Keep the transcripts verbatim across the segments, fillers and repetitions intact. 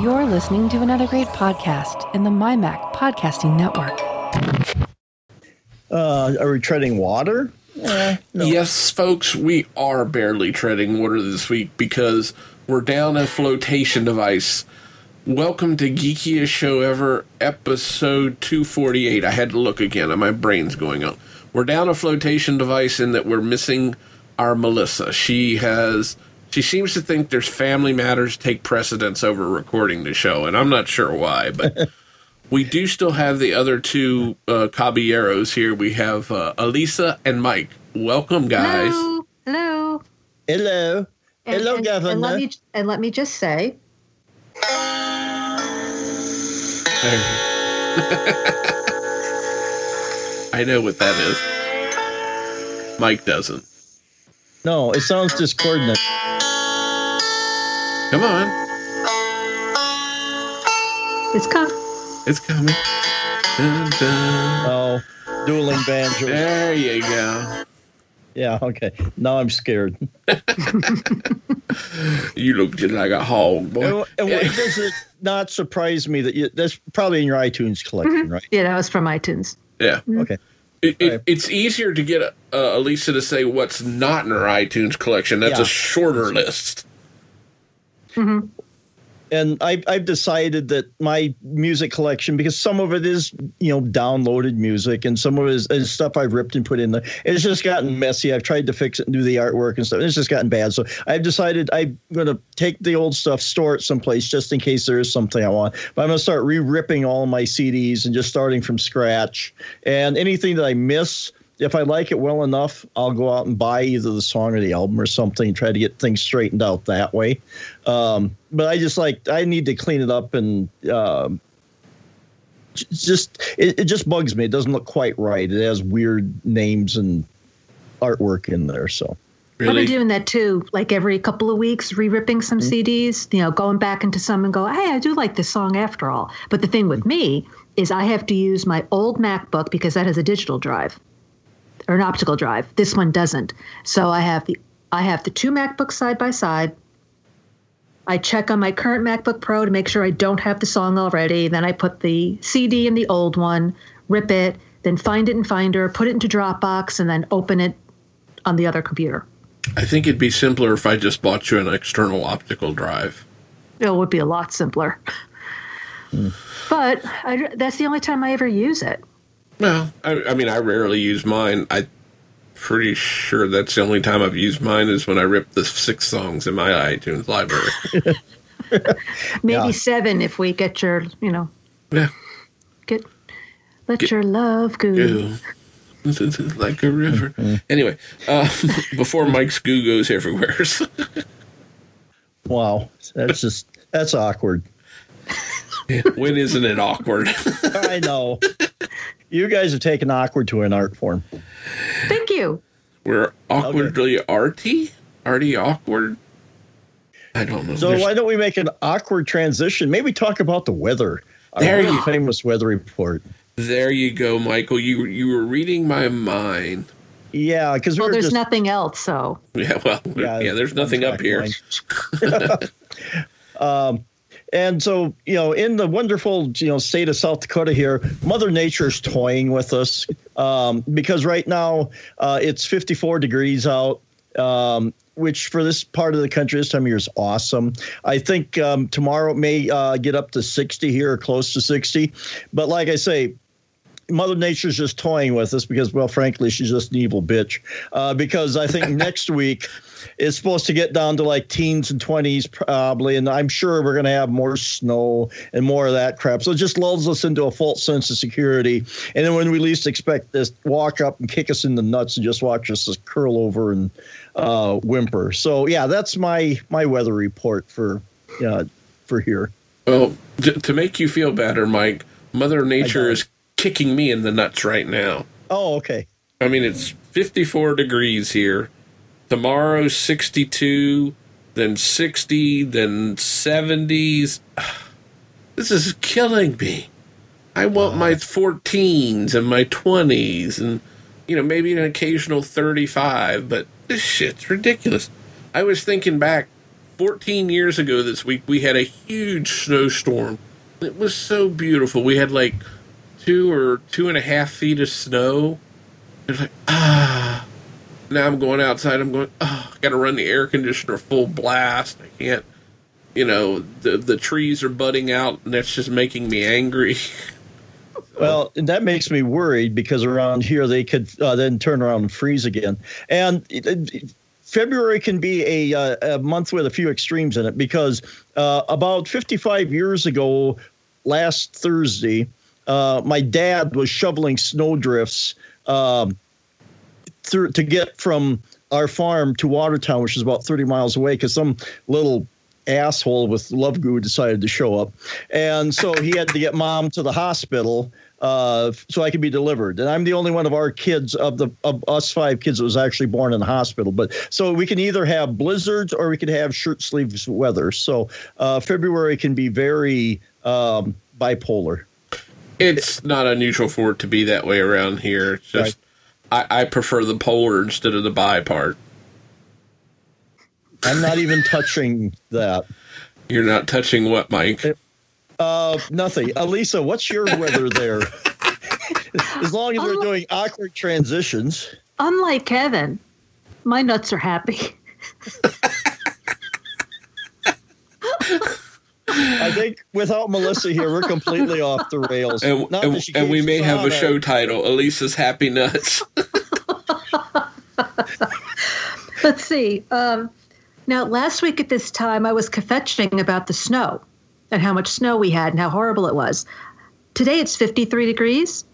You're listening to another great podcast in the MyMac Podcasting Network. Uh, are we treading water? Uh, no. Yes, folks, we are barely treading water this week because we're down a flotation device. Welcome to Geekiest Show Ever, episode two forty-eight. I had to look again, and my brain's going on. We're down a flotation device in that we're missing our Melissa. She has... She seems to think there's family matters take precedence over recording the show, and I'm not sure why, but we do still have the other two uh, caballeros here. We have uh, Alisa and Mike. Welcome, guys. Hello. Hello. Hello, and, Hello and, Governor. And let, me, and let me just say. I know what that is. Mike doesn't. No, it sounds discordant. Come on. It's coming. It's coming. Dun, dun. Oh, dueling banjos. There you go. Yeah, okay. Now I'm scared. You look just like a hog, boy. And, and why does it not surprise me that you, that's probably in your iTunes collection, mm-hmm. right? Yeah, that was from iTunes. Yeah. Mm-hmm. Okay. It, it, it's easier to get uh, Alisa to say what's not in her iTunes collection. That's yeah. a shorter list. Mm-hmm. And I, I've decided that my music collection, because some of it is, you know, downloaded music and some of it is, is stuff I've ripped and put in there. It's just gotten messy. I've tried to fix it and do the artwork and stuff. It's just gotten bad. So I've decided I'm going to take the old stuff, store it someplace just in case there is something I want. But I'm going to start re-ripping all my C Ds and just starting from scratch. And anything that I miss, if I like it well enough, I'll go out and buy either the song or the album or something and try to get things straightened out that way. Um, but I just like, I need to clean it up and um, just, it, it just bugs me. It doesn't look quite right. It has weird names and artwork in there. So really? I've been doing that too. Like every couple of weeks, re-ripping some mm-hmm. C Ds, you know, going back into some and go, hey, I do like this song after all. But the thing with mm-hmm. me is I have to use my old MacBook because that has a digital drive. Or an optical drive. This one doesn't. So I have the I have the two MacBooks side by side. I check on my current MacBook Pro to make sure I don't have the song already. Then I put the C D in the old one, rip it, then find it in Finder, put it into Dropbox, and then open it on the other computer. I think it'd be simpler if I just bought you an external optical drive. It would be a lot simpler. Mm. But I, that's the only time I ever use it. Well, I, I mean, I rarely use mine. I'm pretty sure that's the only time I've used mine is when I ripped the six songs in my iTunes library. Maybe yeah. seven if we get your, you know. Yeah. Get, let get, your love go. go. Like a river. Anyway, uh, before Mike's goo goes everywhere. Wow. That's just, that's awkward. Yeah. When isn't it awkward? I know. You guys have taken awkward to an art form. Thank you. We're awkwardly okay. arty? Arty awkward? I don't know. So There's... why don't we make an awkward transition? Maybe talk about the weather. There you famous weather report. There you go, Michael. You you were reading my mind. Yeah, because we well, there's just... nothing else. So yeah, well, yeah, yeah there's nothing up here. um. And so, you know, in the wonderful, you know, state of South Dakota here, Mother Nature's toying with us um, because right now uh, it's fifty-four degrees out, um, which for this part of the country this time of year is awesome. I think um, tomorrow it may uh, get up to sixty here or close to sixty. But like I say, Mother Nature's just toying with us because, well, frankly, she's just an evil bitch uh, because I think next week it's supposed to get down to like teens and twenties probably, and I'm sure we're going to have more snow and more of that crap. So it just lulls us into a false sense of security. And then when we least expect this, walk up and kick us in the nuts and just watch us just curl over and uh, whimper. So, yeah, that's my my weather report for, uh, for here. Well, to make you feel better, Mike, Mother Nature is kicking me in the nuts right now. Oh, okay. I mean, it's fifty-four degrees here. Tomorrow, sixty-two, then sixty, then seventies. This is killing me. I want uh, my fourteens and my twenties and, you know, maybe an occasional thirty-five, but this shit's ridiculous. I was thinking back fourteen years ago this week, we had a huge snowstorm. It was so beautiful. We had like two or two and a half feet of snow. It's like, ah. Now I'm going outside. I'm going, oh, I got to run the air conditioner full blast. I can't, you know, the the trees are budding out, and that's just making me angry. Well, that makes me worried because around here they could uh, then turn around and freeze again. And it, it, February can be a, uh, a month with a few extremes in it because uh, about fifty-five years ago, last Thursday, uh, my dad was shoveling snowdrifts um, through to get from our farm to Watertown, which is about thirty miles away, because some little asshole with love goo decided to show up. And so he had to get mom to the hospital uh, so I could be delivered. And I'm the only one of our kids of the of us five kids that was actually born in the hospital. But so we can either have blizzards or we could have shirt sleeves weather. So uh, February can be very um, bipolar. It's not unusual for it to be that way around here. It's just right. I, I prefer the polar instead of the bi part. I'm not even touching that. You're not touching what, Mike? Uh, nothing. Alisa, what's your weather there? As long as unlike, we're doing awkward transitions. Unlike Kevin, my nuts are happy. I think without Melissa here, we're completely off the rails. And, and, and we may have a show title, Alisa's Happy Nuts. Let's see. Um, Now, last week at this time, I was kvetching about the snow and how much snow we had and how horrible it was. Today, it's fifty-three degrees.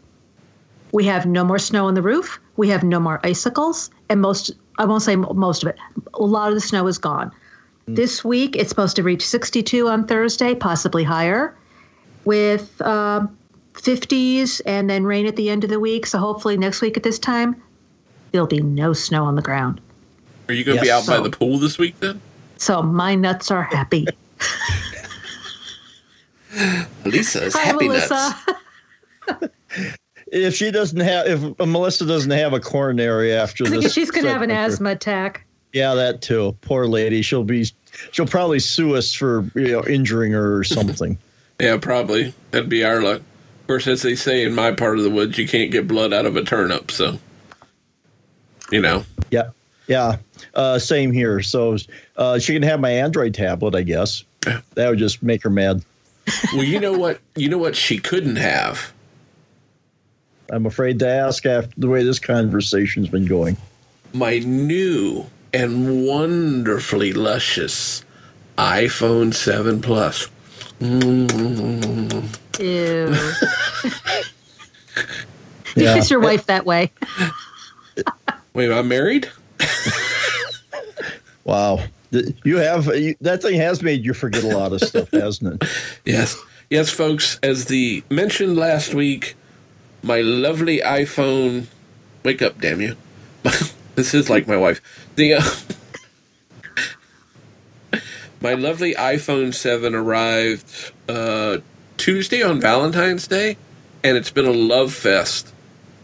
We have no more snow on the roof. We have no more icicles. And most, I won't say most of it, a lot of the snow is gone. Mm. This week, it's supposed to reach sixty-two on Thursday, possibly higher, with uh, fifties and then rain at the end of the week. So hopefully next week at this time, there'll be no snow on the ground. Are you going to yes, be out so, by the pool this week then? So my nuts are happy. Lisa's Hi, happy Melissa. Nuts. If she doesn't have, if Melissa doesn't have a coronary after this, she's going to have an asthma attack. Yeah, that too. Poor lady. She'll be, she'll probably sue us for you know injuring her or something. Yeah, probably. That'd be our luck. Of course, as they say in my part of the woods, you can't get blood out of a turnip. So, you know. Yeah. Yeah, uh, same here. So uh, she can have my Android tablet, I guess. That would just make her mad. Well, you know what? You know what she couldn't have? I'm afraid to ask after the way this conversation's been going. My new and wonderfully luscious iPhone seven Plus. Mm-hmm. Ew. You yeah. kiss your wife that way. Wait, I'm married? Wow, you have you, that thing has made you forget a lot of stuff, hasn't it? Yes, yes, folks. As the mentioned last week, my lovely iPhone. Wake up, damn you! This is like my wife. The uh, my lovely iPhone seven arrived uh, Tuesday on Valentine's Day, and it's been a love fest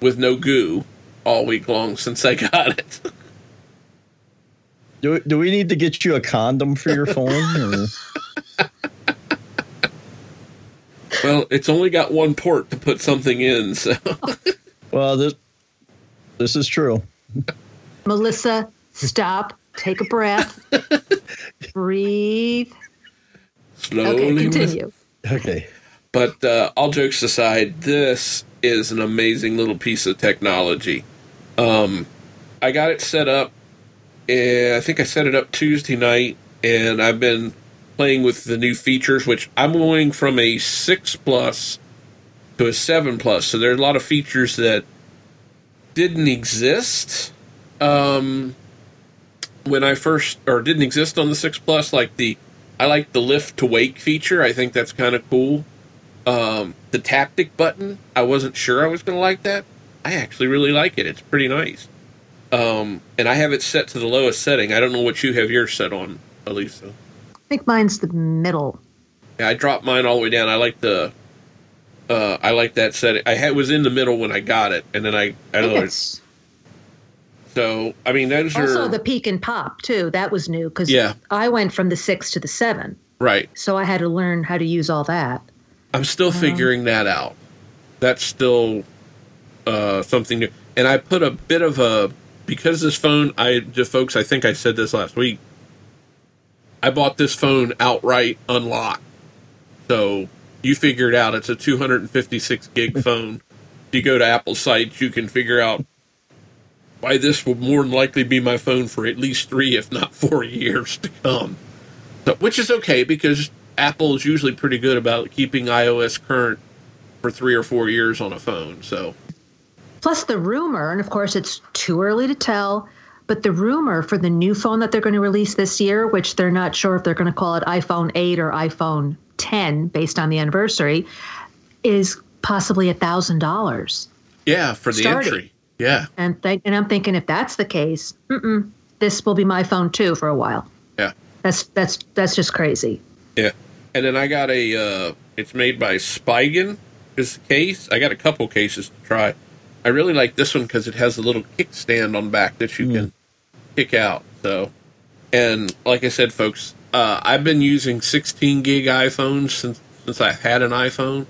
with no goo all week long since I got it. Do do we need to get you a condom for your phone? Well, it's only got one port to put something in, so. Well, this this is true. Melissa, stop. Take a breath. Breathe. Slowly. Okay, continue. Okay. But uh, all jokes aside, this is an amazing little piece of technology. Um, I got it set up. I think I set it up Tuesday night, and I've been playing with the new features, which I'm going from a six plus to a seven plus. So there are a lot of features that didn't exist um, when I first, or didn't exist on the six plus. Like the, I like the lift to wake feature. I think that's kind of cool. Um, the tactic button, I wasn't sure I was going to like that. I actually really like it. It's pretty nice. Um, and I have it set to the lowest setting. I don't know what you have yours set on, Alisa. I think mine's the middle. Yeah, I dropped mine all the way down. I like the, uh, I like that setting. I had, was in the middle when I got it, and then I, I, I don't know. It's, So, I mean, those also are... Also the peak and pop, too. That was new because yeah. I went from the six to the seven. Right. So I had to learn how to use all that. I'm still um, figuring that out. That's still uh, something new. And I put a bit of a... Because this phone, I just, folks, I think I said this last week. I bought this phone outright unlocked. So you figured out it's a two fifty-six gig phone. If you go to Apple's site, you can figure out why this will more than likely be my phone for at least three, if not four years to come. So, which is okay, because Apple is usually pretty good about keeping iOS current for three or four years on a phone. So, plus the rumor, and of course it's too early to tell, but the rumor for the new phone that they're going to release this year, which they're not sure if they're going to call it iPhone eight or iPhone ten based on the anniversary, is possibly one thousand dollars. Yeah, for the starting. entry. Yeah. And th- and I'm thinking if that's the case, mm-mm, this will be my phone too for a while. Yeah. That's that's that's just crazy. Yeah. And then I got a, uh, it's made by Spigen, this case. I got a couple cases to try. I really like this one because it has a little kickstand on the back that you mm. can kick out. So, and like I said, folks, uh, I've been using sixteen gig iPhones since, since I had an iPhone.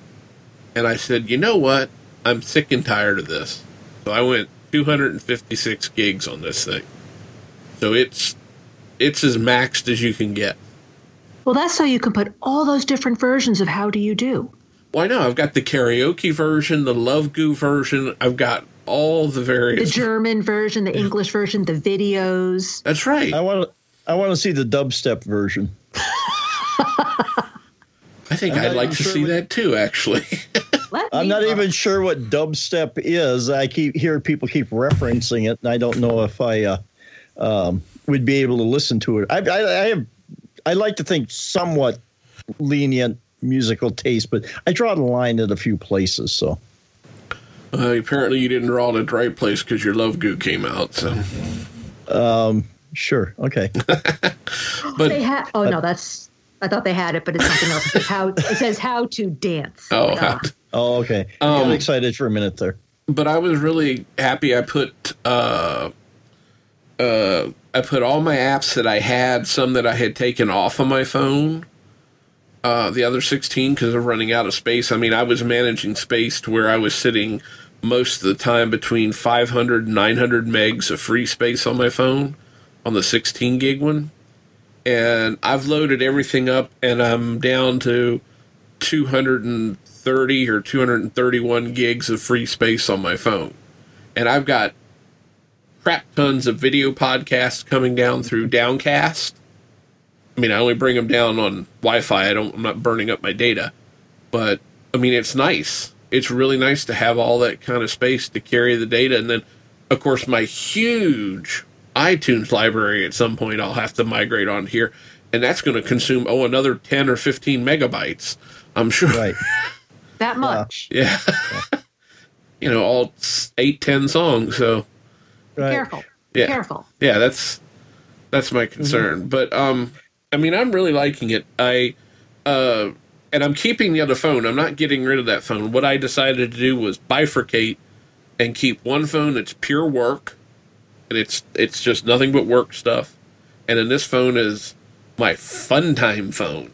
And I said, you know what? I'm sick and tired of this. So I went two fifty-six gigs on this thing. So it's it's as maxed as you can get. Well, that's how you can put all those different versions of How Do You Do. Well, I know. I've got the karaoke version, the Love Goo version. I've got all the various. The German version, the English version, the videos. That's right. I want to I want to see the dubstep version. I think I'm I'd like to sure see we- that too, actually. I'm not even sure what dubstep is. I keep hear people keep referencing it, and I don't know if I uh, um, would be able to listen to it. I, I, I have, I like to think somewhat lenient musical taste, but I draw the line at a few places. So uh, apparently, you didn't draw it at the right place because your Love Goo came out. So, um, sure, okay. but they ha- oh no, that's I thought they had it, but it's something else. It's how it says how to dance. Oh. Like, how- Oh, okay. Um, I'm excited for a minute there. But I was really happy I put uh, uh, I put all my apps that I had, some that I had taken off of my phone, uh, the other sixteen because of running out of space. I mean, I was managing space to where I was sitting most of the time between five hundred and nine hundred megs of free space on my phone, on the sixteen gig one. And I've loaded everything up, and I'm down to two hundred thirty or two thirty-one gigs of free space on my phone. And I've got crap tons of video podcasts coming down through Downcast. I mean, I only bring them down on Wi-Fi. I don't, I'm not burning up my data. But, I mean, it's nice. It's really nice to have all that kind of space to carry the data. And then, of course, my huge iTunes library at some point I'll have to migrate on here. And that's going to consume, oh, another ten or fifteen megabytes, I'm sure. Right. That much. Yeah. yeah. You know, all eight, ten songs. So right. Careful. Yeah. Careful. Yeah, that's that's my concern. Mm-hmm. But um I mean I'm really liking it. I uh and I'm keeping the other phone. I'm not getting rid of that phone. What I decided to do was bifurcate and keep one phone that's pure work, and it's it's just nothing but work stuff. And then this phone is my fun time phone.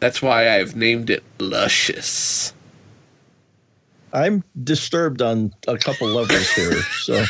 That's why I've named it Luscious. I'm disturbed on a couple levels here. So,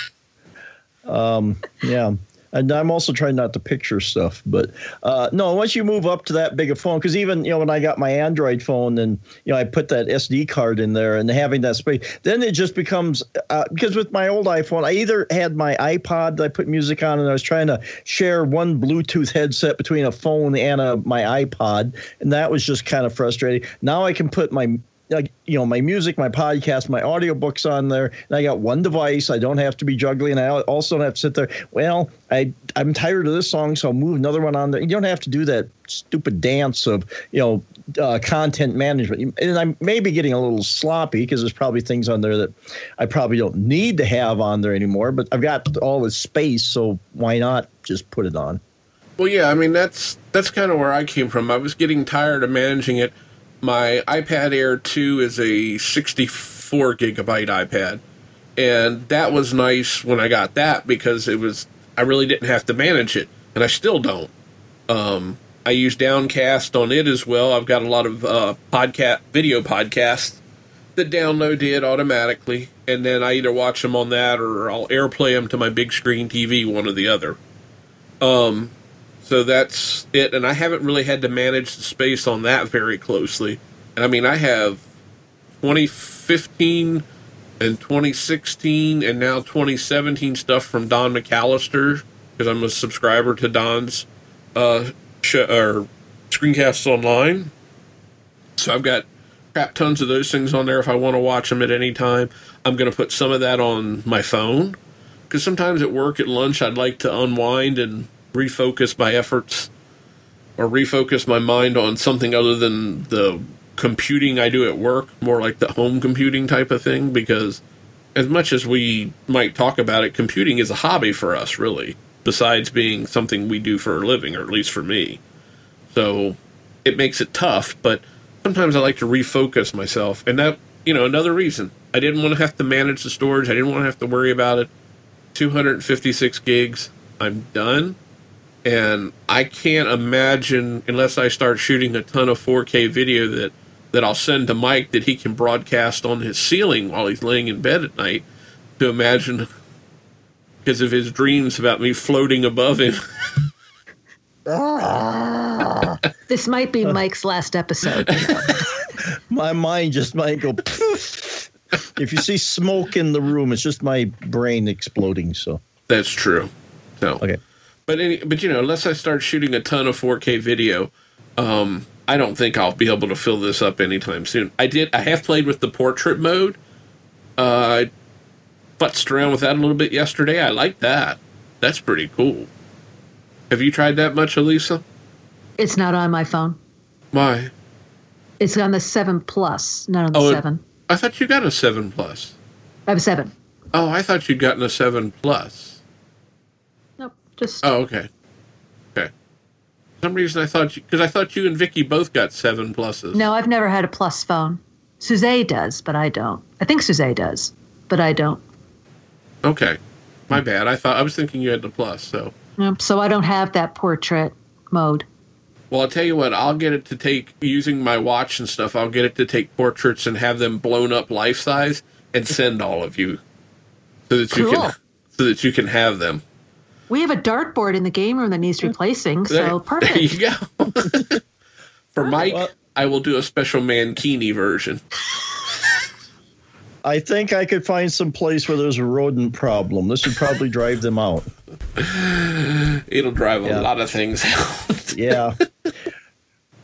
um, yeah. And I'm also trying not to picture stuff. But, uh, no, once you move up to that big a phone, because even, you know, when I got my Android phone and, you know, I put that S D card in there and having that space, then it just becomes, uh, because with my old iPhone, I either had my iPod that I put music on and I was trying to share one Bluetooth headset between a phone and a, my iPod. And that was just kind of frustrating. Now I can put my Like, you know, my music, my podcast, my audiobooks on there. And I got one device. I don't have to be juggling. I also don't have to sit there. Well, I, I'm tired of this song, so I'll move another one on there. You don't have to do that stupid dance of, you know, uh, content management. And I'm maybe getting a little sloppy because there's probably things on there that I probably don't need to have on there anymore. But I've got all this space, so why not just put it on? Well, yeah, I mean, that's that's kind of where I came from. I was getting tired of managing it. My iPad Air two is a sixty-four gigabyte iPad, And that was nice when I got that, because it was, I really didn't have to manage it, and I still don't. Um, I use Downcast on it as well. I've got a lot of uh, podcast, video podcasts that download it automatically, and then I either watch them on that or I'll AirPlay them to my big screen T V, one or the other. Um, so that's it, and I haven't really had to manage the space on that very closely. And I mean, I have twenty fifteen and twenty sixteen and now twenty seventeen stuff from Don McAllister, because I'm a subscriber to Don's uh, sh- or Screencasts Online. So I've got crap tons of those things on there if I want to watch them at any time. I'm going to put some of that on my phone, because sometimes at work at lunch I'd like to unwind and refocus my efforts or refocus my mind on something other than the computing I do at work, more like the home computing type of thing, because as much as we might talk about it, computing is a hobby for us, really, besides being something we do for a living, or at least for me. So it makes it tough, but sometimes I like to refocus myself. And that, you know, another reason. I didn't want to have to manage the storage. I didn't want to have to worry about it. two hundred fifty-six gigs. I'm done. And I can't imagine, unless I start shooting a ton of four K video that that I'll send to Mike that he can broadcast on his ceiling while he's laying in bed at night, to imagine, because of his dreams about me floating above him. Ah. This might be Mike's last episode. My mind just might go poof. If you see smoke in the room, it's just my brain exploding. So that's true. So okay. But, any, but you know, unless I start shooting a ton of four K video, um, I don't think I'll be able to fill this up anytime soon. I did. I have played with the portrait mode. Uh, I futzed around with that a little bit yesterday. I like that. That's pretty cool. Have you tried that much, Alisa? It's not on my phone. Why? It's on the seven Plus, not on the oh, seven. I thought you got a seven Plus. I have a seven. Oh, I thought you'd gotten a seven Plus. Just oh, okay. Okay. For some reason I thought you, because I thought you and Vicky both got seven pluses. No, I've never had a plus phone. Suzy does, but I don't. I think Suzy does, but I don't. Okay. My bad. I thought I was thinking you had the plus, so. Yep, so I don't have that portrait mode. Well, I'll tell you what, I'll get it to take, using my watch and stuff, I'll get it to take portraits and have them blown up life size and send all of you. So that cool. you can so that you can have them. We have a dartboard in the game room that needs replacing, so perfect. There you go. For Mike, well, I will do a special mankini version. I think I could find some place where there's a rodent problem. This would probably drive them out. It'll drive yeah. a lot of things out. Yeah.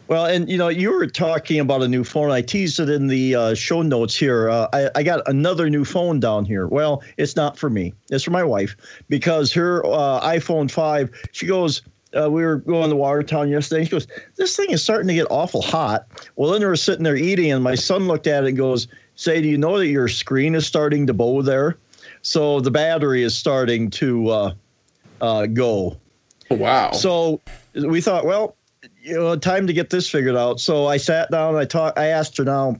Well, and, you know, you were talking about a new phone. I teased it in the uh, show notes here. Uh, I, I got another new phone down here. Well, it's not for me. It's for my wife, because her uh, iPhone five, she goes, uh, we were going to Watertown yesterday. She goes, this thing is starting to get awful hot. Well, then we were sitting there eating, and my son looked at it and goes, say, do you know that your screen is starting to bow there? So the battery is starting to uh, uh, go. Wow. So we thought, well, you know, time to get this figured out. So I sat down, I talked, I asked her now.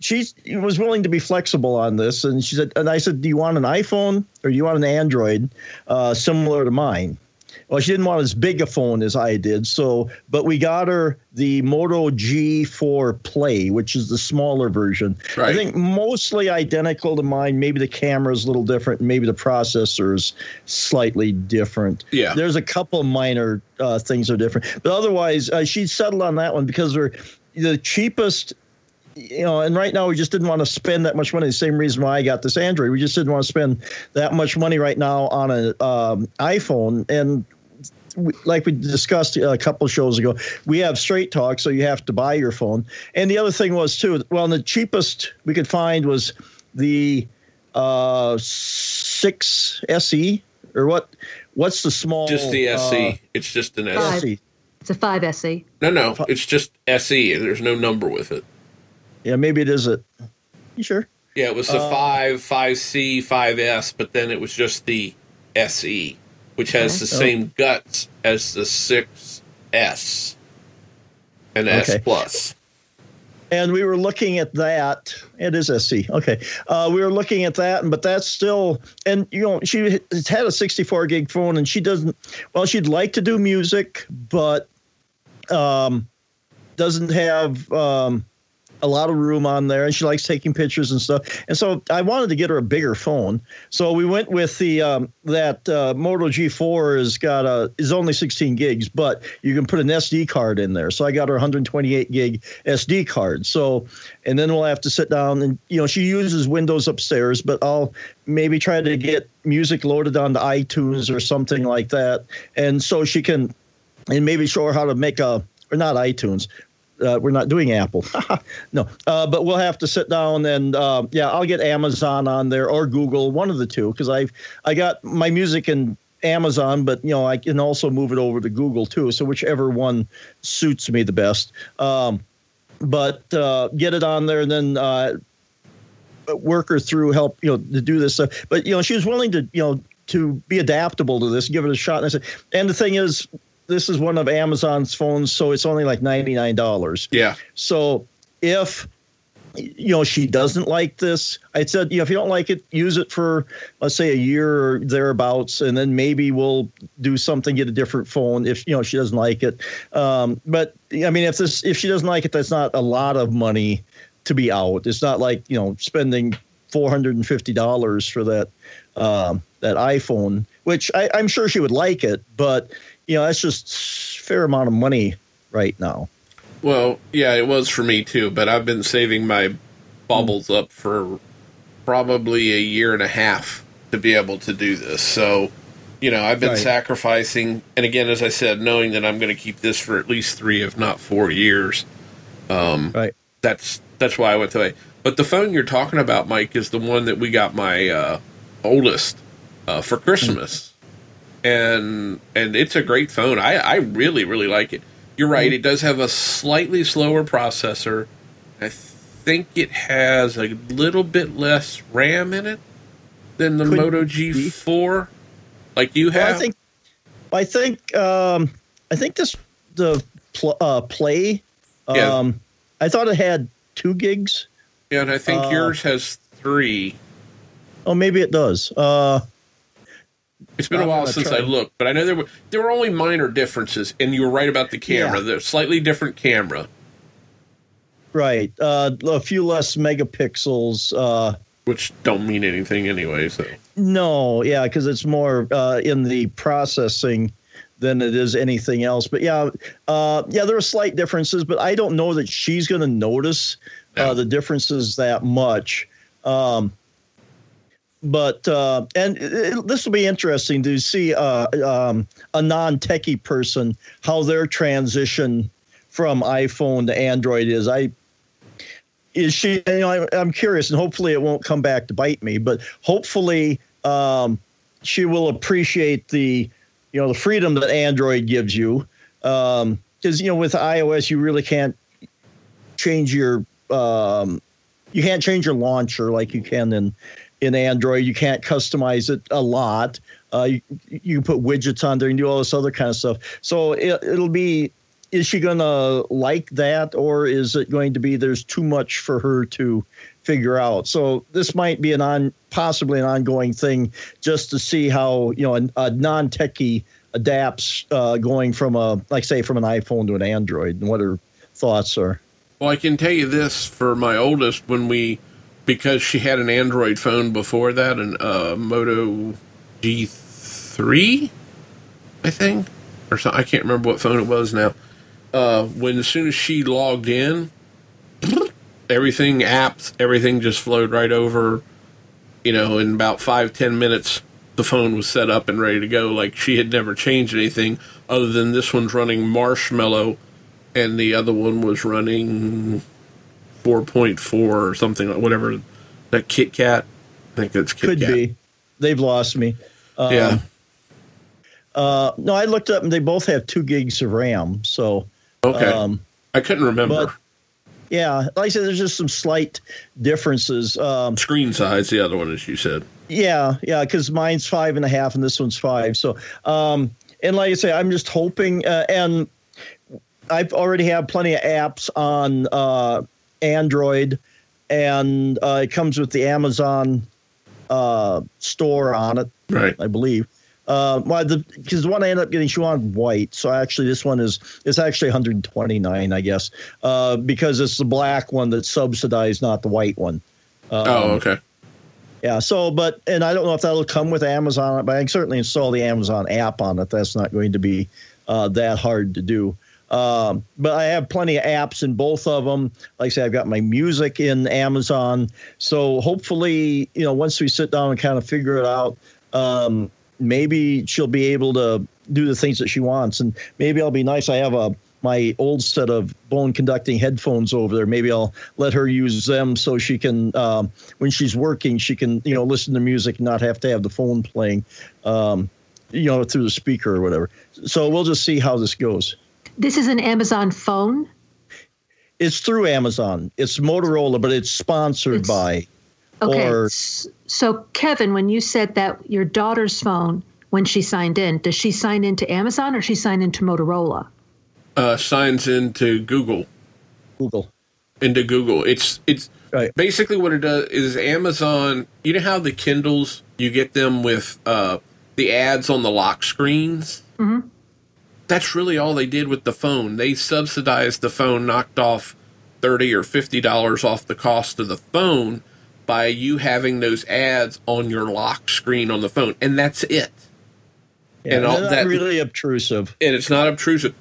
She was willing to be flexible on this. And she said, and I said, do you want an iPhone or do you want an Android uh, similar to mine? Well, she didn't want as big a phone as I did. So, but we got her the Moto G four Play, which is the smaller version. Right. I think mostly identical to mine. Maybe the camera's a little different. Maybe the processor's slightly different. Yeah. There's a couple minor uh, things are different. But otherwise, uh, she settled on that one because we're the cheapest. You know, and right now we just didn't want to spend that much money. The same reason why I got this Android. We just didn't want to spend that much money right now on an um, iPhone. And we, like we discussed a couple shows ago, we have Straight Talk, so you have to buy your phone. And the other thing was, too, well, the cheapest we could find was the uh, six S E or what? What's the small? Just the S E. Uh, it's just an S E. It's a five S E. No, no, it's just S E. There's no number with it. Yeah, maybe it is a – you sure? Yeah, it was the uh, five, five C, five S, but then it was just the S E, which has okay. the same guts as the six S and okay. S plus. And we were looking at that. It is S C. Okay. Uh, we were looking at that, and but that's still, and you know, she had a sixty-four gig phone, and she doesn't, well, she'd like to do music, but um, doesn't have um, a lot of room on there, and she likes taking pictures and stuff. And so I wanted to get her a bigger phone. So we went with the, um, that uh, Moto G four has got a, is only sixteen gigs, but you can put an S D card in there. So I got her one hundred twenty-eight gig S D card. So, and then we'll have to sit down and, you know, she uses Windows upstairs, but I'll maybe try to get music loaded onto iTunes or something like that. And so she can, and maybe show her how to make a, or not iTunes, Uh, we're not doing Apple. No, uh, but we'll have to sit down and, uh, yeah, I'll get Amazon on there or Google, one of the two, because I've I got my music in Amazon, but, you know, I can also move it over to Google, too. So whichever one suits me the best. Um, but uh, get it on there and then uh, work her through, help, you know, to do this stuff. But, you know, she was willing to, you know, to be adaptable to this, give it a shot. And I said, and the thing is, this is one of Amazon's phones, so it's only like ninety-nine dollars. Yeah. So if, you know, she doesn't like this, I said, you know, if you don't like it, use it for, let's say, a year or thereabouts, and then maybe we'll do something, get a different phone if, you know, she doesn't like it. Um, but, I mean, if this if she doesn't like it, that's not a lot of money to be out. It's not like, you know, spending four hundred fifty dollars for that, um, that iPhone, which I, I'm sure she would like it, but – you know, that's just a fair amount of money right now. Well, yeah, it was for me too, but I've been saving my bubbles up for probably a year and a half to be able to do this. So, you know, I've been right. sacrificing. And again, as I said, knowing that I'm going to keep this for at least three, if not four years. Um, right. That's that's why I went away. But the phone you're talking about, Mike, is the one that we got my uh, oldest uh, for Christmas. Mm-hmm. And and it's a great phone. I, I really, really like it. You're right. It does have a slightly slower processor. I think it has a little bit less RAM in it than the Could Moto G four, like you have. Well, I think I think um, I think this the pl- uh, Play. Um, yeah. I thought it had two gigs. Yeah, and I think uh, yours has three. Oh, maybe it does. Uh, It's been a while since I looked, but I know there were there were only minor differences, and you were right about the camera. Yeah. They're slightly different camera. Right. Uh, a few less megapixels. Uh, Which don't mean anything anyway. So. No, yeah, because it's more uh, in the processing than it is anything else. But, yeah, uh, yeah, there are slight differences, but I don't know that she's going to notice no. uh, the differences that much. Um But uh, and it, this will be interesting to see uh, um, a non-techie person, how their transition from iPhone to Android is. I is she? You know, I, I'm curious, and hopefully it won't come back to bite me. But hopefully um, she will appreciate the you know the freedom that Android gives you, because um, you know with iOS you really can't change your um, you can't change your launcher like you can in. In Android, you can't customize it a lot. Uh, you, you can put widgets on there and do all this other kind of stuff. So it, it'll be, is she going to like that, or is it going to be there's too much for her to figure out? So this might be an on, possibly an ongoing thing just to see how, you know, a, a non-techie adapts uh, going from a, like say, from an iPhone to an Android, and what her thoughts are. Well, I can tell you this for my oldest, when we, because she had an Android phone before that, an uh, Moto G three, I think, or something. I can't remember what phone it was now. Uh, when as soon as she logged in, everything apps, everything just flowed right over. You know, in about five ten minutes, the phone was set up and ready to go. Like she had never changed anything other than this one's running Marshmallow, and the other one was running four point four or something, like whatever that KitKat. I think that's KitKat. Could be. They've lost me. Um, yeah. Uh, no, I looked up and they both have two gigs of RAM. So okay, um, I couldn't remember. But, yeah, like I said, there's just some slight differences. Um, Screen size, the other one, as you said. Yeah, yeah, because mine's five and a half and this one's five. So, um, and like I say, I'm just hoping, uh, and I've already have plenty of apps on. Uh, Android, and uh, it comes with the Amazon uh, store on it, right? I believe. Uh, well, the because the one I ended up getting, she wanted white, so actually this one is it's actually one hundred twenty-nine dollars, I guess, uh, because it's the black one that's subsidized, not the white one. Um, oh, okay. Yeah. So, but and I don't know if that'll come with Amazon, but I can certainly install the Amazon app on it. That's not going to be uh, that hard to do. Um, but I have plenty of apps in both of them. Like I say, I've got my music in Amazon. So hopefully, you know, once we sit down and kind of figure it out, um, maybe she'll be able to do the things that she wants. And maybe I'll be nice. I have a my old set of bone conducting headphones over there. Maybe I'll let her use them so she can, um, when she's working, she can, you know, listen to music and not have to have the phone playing, um, you know, through the speaker or whatever. So we'll just see how this goes. This is an Amazon phone? It's through Amazon. It's Motorola, but it's sponsored it's, by. Okay. Or, so, Kevin, when you said that your daughter's phone, when she signed in, does she sign into Amazon or she sign into Motorola? Uh, signs into Google. Google. Into Google. It's it's right. Basically what it does is Amazon, you know how the Kindles, you get them with uh, the ads on the lock screens? Mm-hmm. That's really all they did with the phone. They subsidized the phone, knocked off thirty dollars or fifty dollars off the cost of the phone by you having those ads on your lock screen on the phone. And that's it. Yeah, and all that. Not really obtrusive. And it's not obtrusive.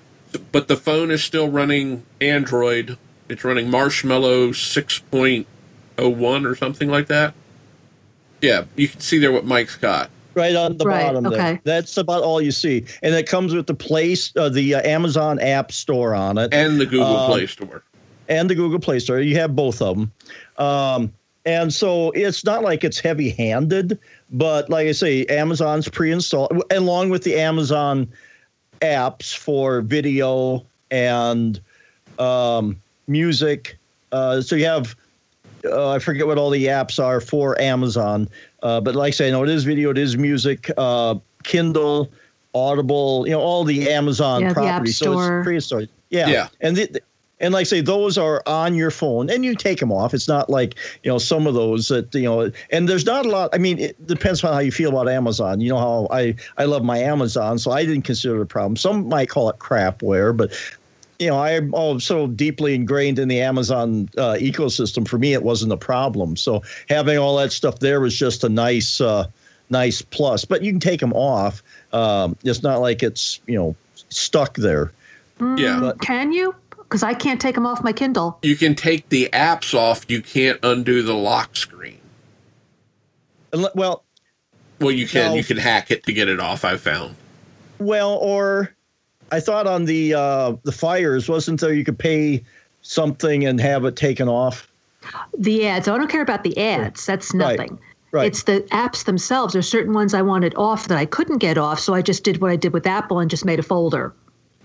But the phone is still running Android. It's running Marshmallow six point oh one or something like that. Yeah, you can see there what Mike's got. Right on the right, bottom okay. there. That's about all you see. And it comes with the place, uh, the uh, Amazon App Store on it. And the Google um, Play Store. And the Google Play Store. You have both of them. Um, and so it's not like it's heavy-handed, but like I say, Amazon's pre-installed, along with the Amazon apps for video and um, music. Uh, so you have... Uh, I forget what all the apps are for Amazon, uh, but like I say, no, it is video, it is music, uh, Kindle, Audible, you know, all the Amazon yeah, properties. The App Store. So it's pre-installed. Yeah. yeah. And the, and like I say, those are on your phone, and you take them off. It's not like, you know, some of those that, you know, and there's not a lot. I mean, it depends on how you feel about Amazon. You know how I, I love my Amazon, so I didn't consider it a problem. Some might call it crapware, but... You know, I'm oh, so deeply ingrained in the Amazon uh, ecosystem. For me, it wasn't a problem. So having all that stuff there was just a nice, uh, nice plus. But you can take them off. Um, it's not like it's, you know, stuck there. Mm, yeah. But, can you? Because I can't take them off my Kindle. You can take the apps off. You can't undo the lock screen. Well. Well, you can. Well, you can hack it to get it off, I found. Well, or... I thought on the uh, the fires, wasn't there you could pay something and have it taken off? The ads. I don't care about the ads. That's nothing. Right. Right. It's the apps themselves. There's certain ones I wanted off that I couldn't get off, so I just did what I did with Apple and just made a folder.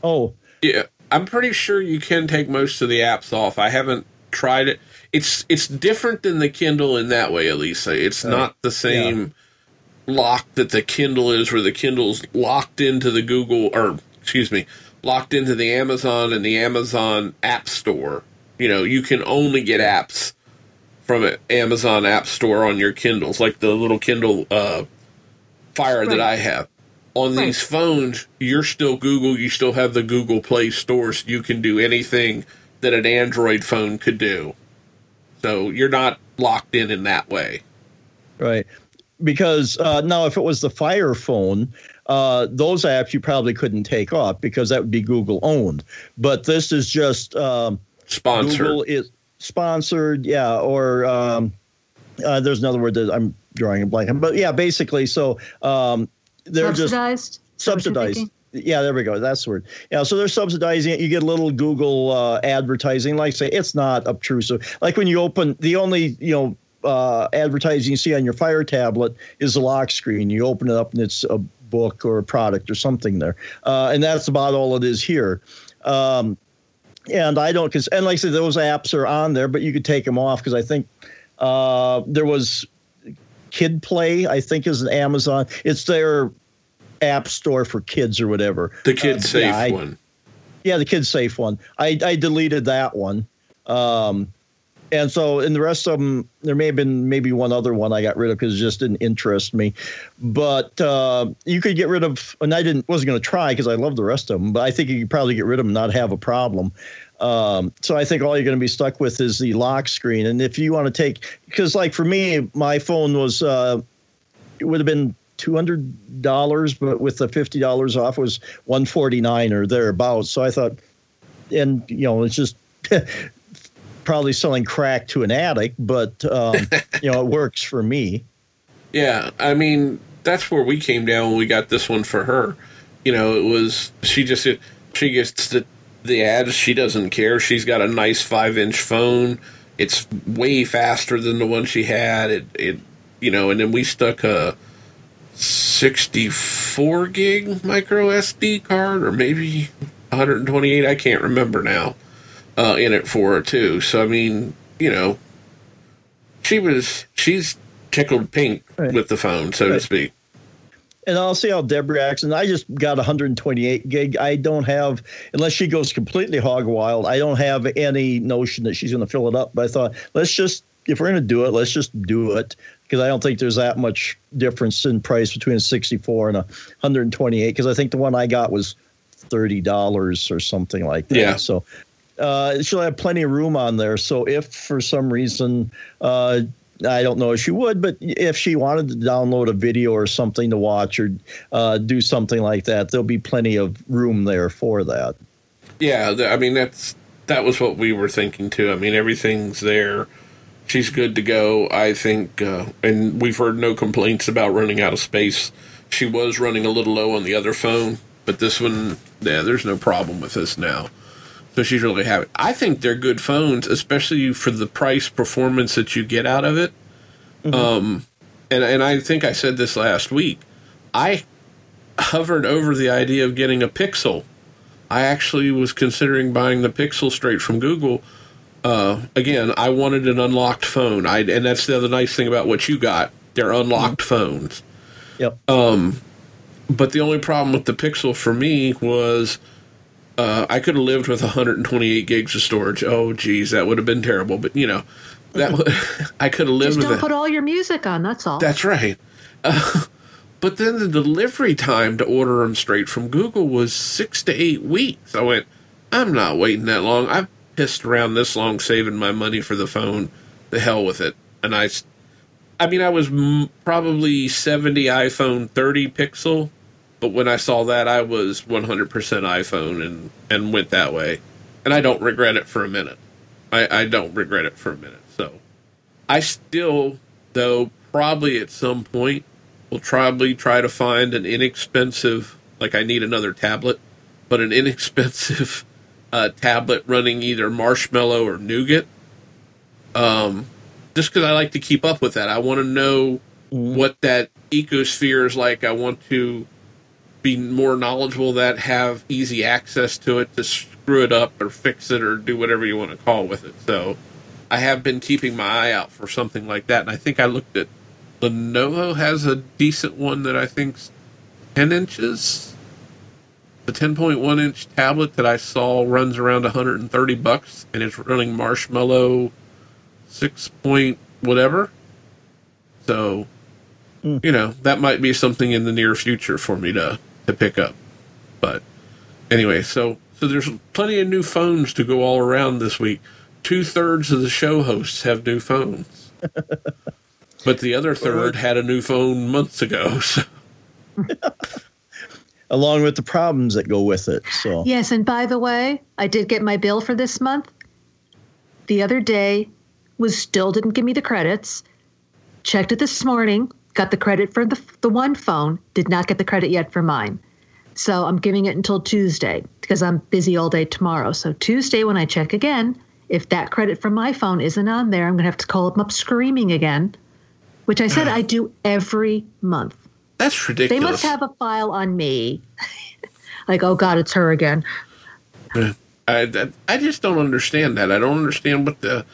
Oh. Yeah. I'm pretty sure you can take most of the apps off. I haven't tried it. It's it's different than the Kindle in that way, Alisa. It's uh, not the same yeah. lock that the Kindle is, where the Kindle's locked into the Google or excuse me, locked into the Amazon and the Amazon App Store. You know, you can only get apps from an Amazon App Store on your Kindles, like the little Kindle uh, Fire right. that I have. On right. these phones, you're still Google. You still have the Google Play Store, so you can do anything that an Android phone could do. So you're not locked in in that way. Right. Because uh, now if it was the Fire phone... Uh, those apps you probably couldn't take off because that would be Google owned. But this is just um, sponsored. Google is sponsored, yeah. Or um, uh, there's another word that I'm drawing a blank on. But yeah, basically, so um, they're subsidized? just subsidized. Yeah, there we go. That's the word. Yeah, so they're subsidizing it. You get a little Google uh, advertising. Like I say, it's not obtrusive. Like when you open the only you know uh, advertising you see on your Fire tablet is the lock screen. You open it up and it's a book or a product or something there. Uh, and that's about all it is here. Um, and I don't, cause, and like I said, those apps are on there, but you could take them off because I think uh, there was Kid Play, I think is an Amazon. It's their app store for kids or whatever. The Kid uh, Safe yeah, I, one. Yeah, the Kid Safe one. I, I deleted that one. Um, And so in the rest of them, there may have been maybe one other one I got rid of because it just didn't interest me. But uh, you could get rid of, and I didn't wasn't going to try because I love the rest of them, but I think you could probably get rid of them and not have a problem. Um, so I think all you're going to be stuck with is the lock screen. And if you want to take, because like for me, my phone was, uh, it would have been two hundred dollars, but with the fifty dollars off was one forty-nine or thereabouts. So I thought, and you know, it's just probably selling crack to an addict, but um, you know, it works for me. Yeah. I mean, that's where we came down when we got this one for her. You know, it was, she just, she gets the, the ads. She doesn't care. She's got a nice five inch phone. It's way faster than the one she had. It, it, you know, and then we stuck a sixty-four gig micro S D card, or maybe one twenty-eight, I can't remember now, uh, in it for her too. So I mean, you know, she was she's tickled pink right. with the phone, so right. to speak. And I'll see how Deb reacts. And I just got one twenty-eight gig. I don't have, unless she goes completely hog wild, I don't have any notion that she's going to fill it up. But I thought, let's just, if we're going to do it, let's just do it. Because I don't think there's that much difference in price between a sixty-four and a one twenty-eight. Because I think the one I got was thirty dollars or something like that. Yeah. So uh, she'll have plenty of room on there. So if for some reason, uh, I don't know if she would, but if she wanted to download a video or something to watch or uh, do something like that, there'll be plenty of room there for that. Yeah, I mean, that's that was what we were thinking, too. I mean, everything's there. She's good to go, I think, uh, and we've heard no complaints about running out of space. She was running a little low on the other phone, but this one, yeah, there's no problem with this now. So she's really happy. I think they're good phones, especially for the price performance that you get out of it. Mm-hmm. Um, and, and I think I said this last week. I hovered over the idea of getting a Pixel. I actually was considering buying the Pixel straight from Google. Uh, again, I wanted an unlocked phone. I and that's the other nice thing about what you got. They're unlocked mm-hmm. phones. Yep. Um, but the only problem with the Pixel for me was uh, I could have lived with one twenty-eight gigs of storage. Oh, geez, that would have been terrible. But you know, that would, I could have lived with that. Just don't put all your music on. That's all. That's right. Uh, but then the delivery time to order them straight from Google was six to eight weeks. I went, I'm not waiting that long. I've pissed around this long saving my money for the phone. The hell with it. And I, I mean, I was m- probably seventy iPhone thirty Pixel, but when I saw that, I was one hundred percent iPhone and, and went that way. And I don't regret it for a minute. I, I don't regret it for a minute. So I still, though, probably at some point will probably try to find an inexpensive, like I need another tablet, but an inexpensive uh, tablet running either Marshmallow or Nougat. Um, just because I like to keep up with that. I want to know what that ecosphere is like. I want to be more knowledgeable of that, have easy access to it to screw it up or fix it or do whatever you want to call with it. So I have been keeping my eye out for something like that. And I think I looked at Lenovo has a decent one that I think's ten inches. The ten point one inch tablet that I saw runs around one hundred thirty bucks and it's running Marshmallow six point whatever. So, mm. you know, that might be something in the near future for me to, to pick up. But anyway, so, so there's plenty of new phones to go all around this week. Two-thirds of the show hosts have new phones. But the other third had a new phone months ago. So. Along with the problems that go with it. So yes, and by the way, I did get my bill for this month. The other day was still didn't give me the credits. Checked it this morning, got the credit for the, the one phone, did not get the credit yet for mine. So I'm giving it until Tuesday because I'm busy all day tomorrow. So Tuesday when I check again, if that credit for my phone isn't on there, I'm going to have to call them up screaming again, which I said I do every month. That's ridiculous. They must have a file on me. Like, oh, God, it's her again. I, I, I just don't understand that. I don't understand what the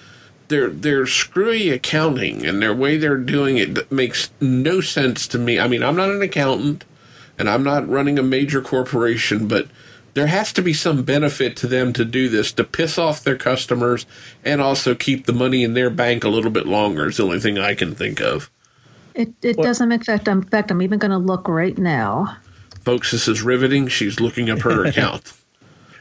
their their screwy accounting and their way they're doing it makes no sense to me. I mean, I'm not an accountant, and I'm not running a major corporation, but there has to be some benefit to them to do this, to piss off their customers and also keep the money in their bank a little bit longer is the only thing I can think of. It it what? doesn't affect them. In fact, I'm even going to look right now. Folks, this is riveting. She's looking up her account.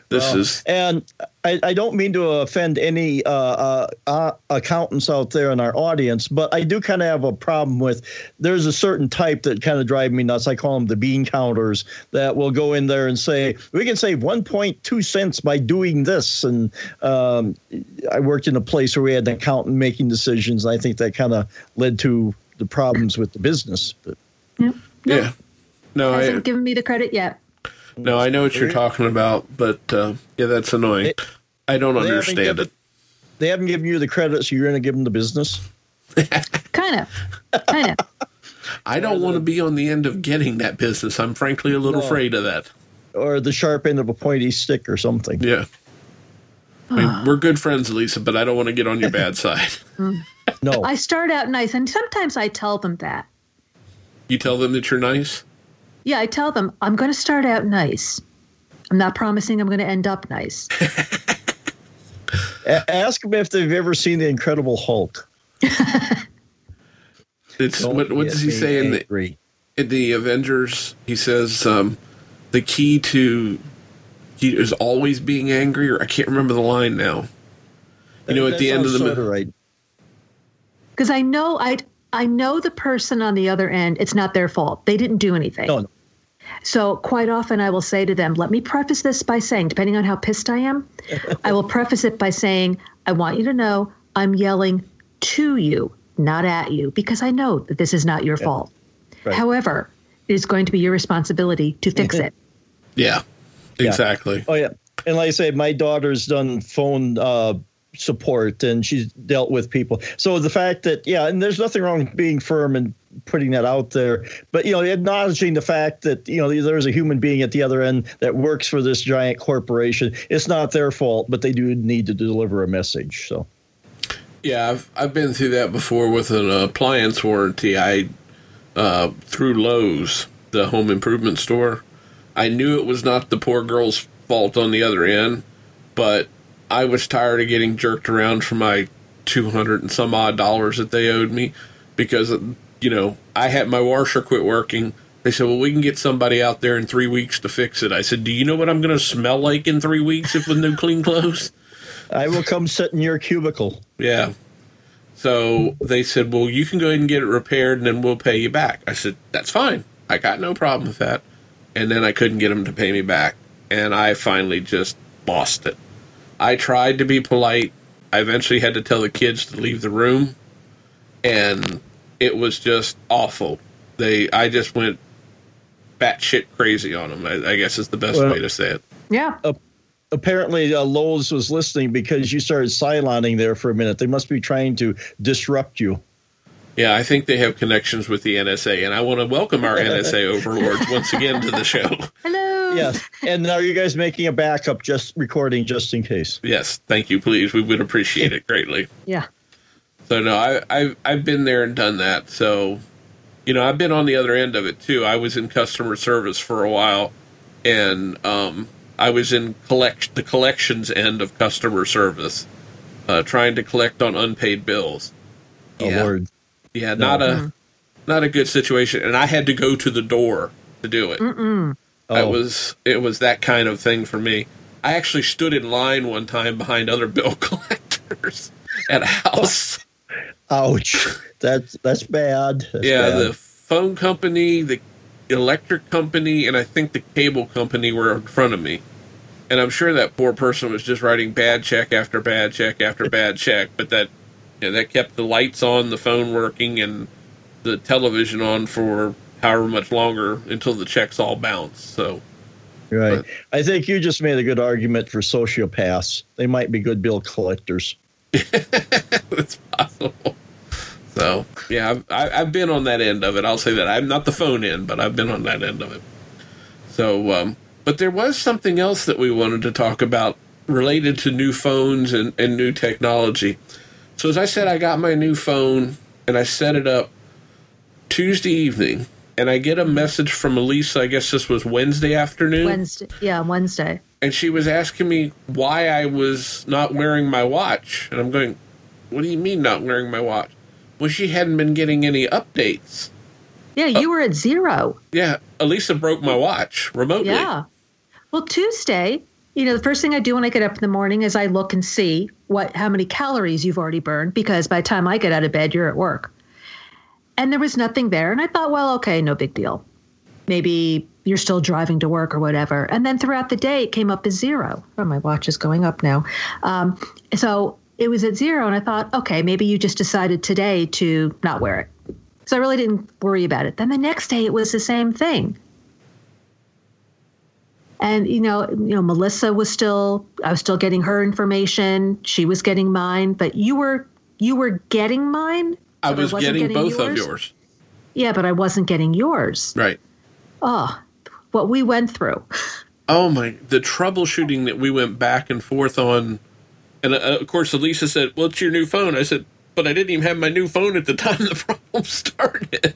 This um, is, and I, I don't mean to offend any uh, uh, uh, accountants out there in our audience, but I do kind of have a problem with. There's a certain type that kind of drive me nuts. I call them the bean counters that will go in there and say we can save one point two cents by doing this. And um, I worked in a place where we had an accountant making decisions, and I think that kind of led to the problems with the business. But yeah, no. yeah, no, hasn't I, given me the credit yet. No, I know what you're talking about, but uh, yeah, that's annoying. They, I don't understand given, it. They haven't given you the credit, so you're going to give them the business? Kind of. Kind of. I don't want to be on the end of getting that business. I'm frankly a little no. afraid of that. Or the sharp end of a pointy stick or something. Yeah. I mean, we're good friends, Alisa, but I don't want to get on your bad side. No. I start out nice, and sometimes I tell them that. You tell them that you're nice? Yeah, I tell them, I'm going to start out nice. I'm not promising I'm going to end up nice. Ask them if they've ever seen The Incredible Hulk. It's what, what does he say in the, in the Avengers? He says um, the key to he is always being angry, or I can't remember the line now. You that, know, at the end of the movie. Because I know I I know the person on the other end. It's not their fault. They didn't do anything. No, no. So quite often I will say to them, let me preface this by saying, depending on how pissed I am, I will preface it by saying, I want you to know I'm yelling to you, not at you, because I know that this is not your yeah. fault. Right. However, it is going to be your responsibility to fix it. Yeah, exactly. Yeah. Oh, yeah. And like I say, my daughter's done phone uh support, and she's dealt with people. So the fact that, yeah, and there's nothing wrong with being firm and putting that out there, but, you know, acknowledging the fact that, you know, there's a human being at the other end that works for this giant corporation. It's not their fault, but they do need to deliver a message. So, yeah, I've, I've been through that before with an appliance warranty. I, uh, through Lowe's, the home improvement store, I knew it was not the poor girl's fault on the other end, but I was tired of getting jerked around for my two hundred and some odd dollars that they owed me because, you know, I had my washer quit working. They said, well, we can get somebody out there in three weeks to fix it. I said, do you know what I'm going to smell like in three weeks if with no clean clothes? I will come sit in your cubicle. Yeah. So they said, well, you can go ahead and get it repaired and then we'll pay you back. I said, that's fine. I got no problem with that. And then I couldn't get them to pay me back. And I finally just lost it. I tried to be polite. I eventually had to tell the kids to leave the room, and it was just awful. They, I just went batshit crazy on them, I, I guess is the best well, way to say it. Yeah. Uh, apparently, uh, Lowe's was listening because you started siloning there for a minute. They must be trying to disrupt you. Yeah, I think they have connections with the N S A, and I want to welcome our N S A overlords once again to the show. Hello. Yes, and are you guys making a backup just recording just in case? Yes, thank you, please. We would appreciate it greatly. Yeah. So, no, I, I've, I've been there and done that. So, you know, I've been on the other end of it, too. I was in customer service for a while, and um, I was in collect the collections end of customer service, uh, trying to collect on unpaid bills. Oh, yeah. Lord. Yeah, not no. a mm. not a good situation, and I had to go to the door to do it. Mm-mm. Oh. I was it was that kind of thing for me. I actually stood in line one time behind other bill collectors at a house. Ouch, that's that's bad. That's yeah, bad. The phone company, the electric company, and I think the cable company were in front of me. And I'm sure that poor person was just writing bad check after bad check after bad check, but that. Yeah, that kept the lights on, the phone working, and the television on for however much longer until the checks all bounce. So, right. But, I think you just made a good argument for sociopaths. They might be good bill collectors. That's possible. So, yeah, I've, I've been on that end of it. I'll say that. I'm not the phone end, but I've been on that end of it. So, um, but there was something else that we wanted to talk about related to new phones and, and new technology. So as I said, I got my new phone, and I set it up Tuesday evening, and I get a message from Alisa. I guess this was Wednesday afternoon. Wednesday, yeah, Wednesday. And she was asking me why I was not wearing my watch. And I'm going, what do you mean not wearing my watch? Well, she hadn't been getting any updates. Yeah, you uh, were at zero. Yeah, Alisa broke my watch remotely. Yeah. Well, Tuesday, you know, the first thing I do when I get up in the morning is I look and see what how many calories you've already burned, because by the time I get out of bed, you're at work. And there was nothing there. And I thought, well, okay, no big deal. Maybe you're still driving to work or whatever. And then throughout the day, it came up as zero. Oh, my watch is going up now. Um, so it was at zero. And I thought, okay, maybe you just decided today to not wear it. So I really didn't worry about it. Then the next day, it was the same thing. And, you know, you know, Melissa was still, I was still getting her information. She was getting mine. But you were, you were getting mine. I was I getting, getting both yours. of yours. Yeah, but I wasn't getting yours. Right. Oh, what we went through. Oh, my. The troubleshooting that we went back and forth on. And, uh, of course, Alisa said, well, it's your new phone. I said, but I didn't even have my new phone at the time the problem started.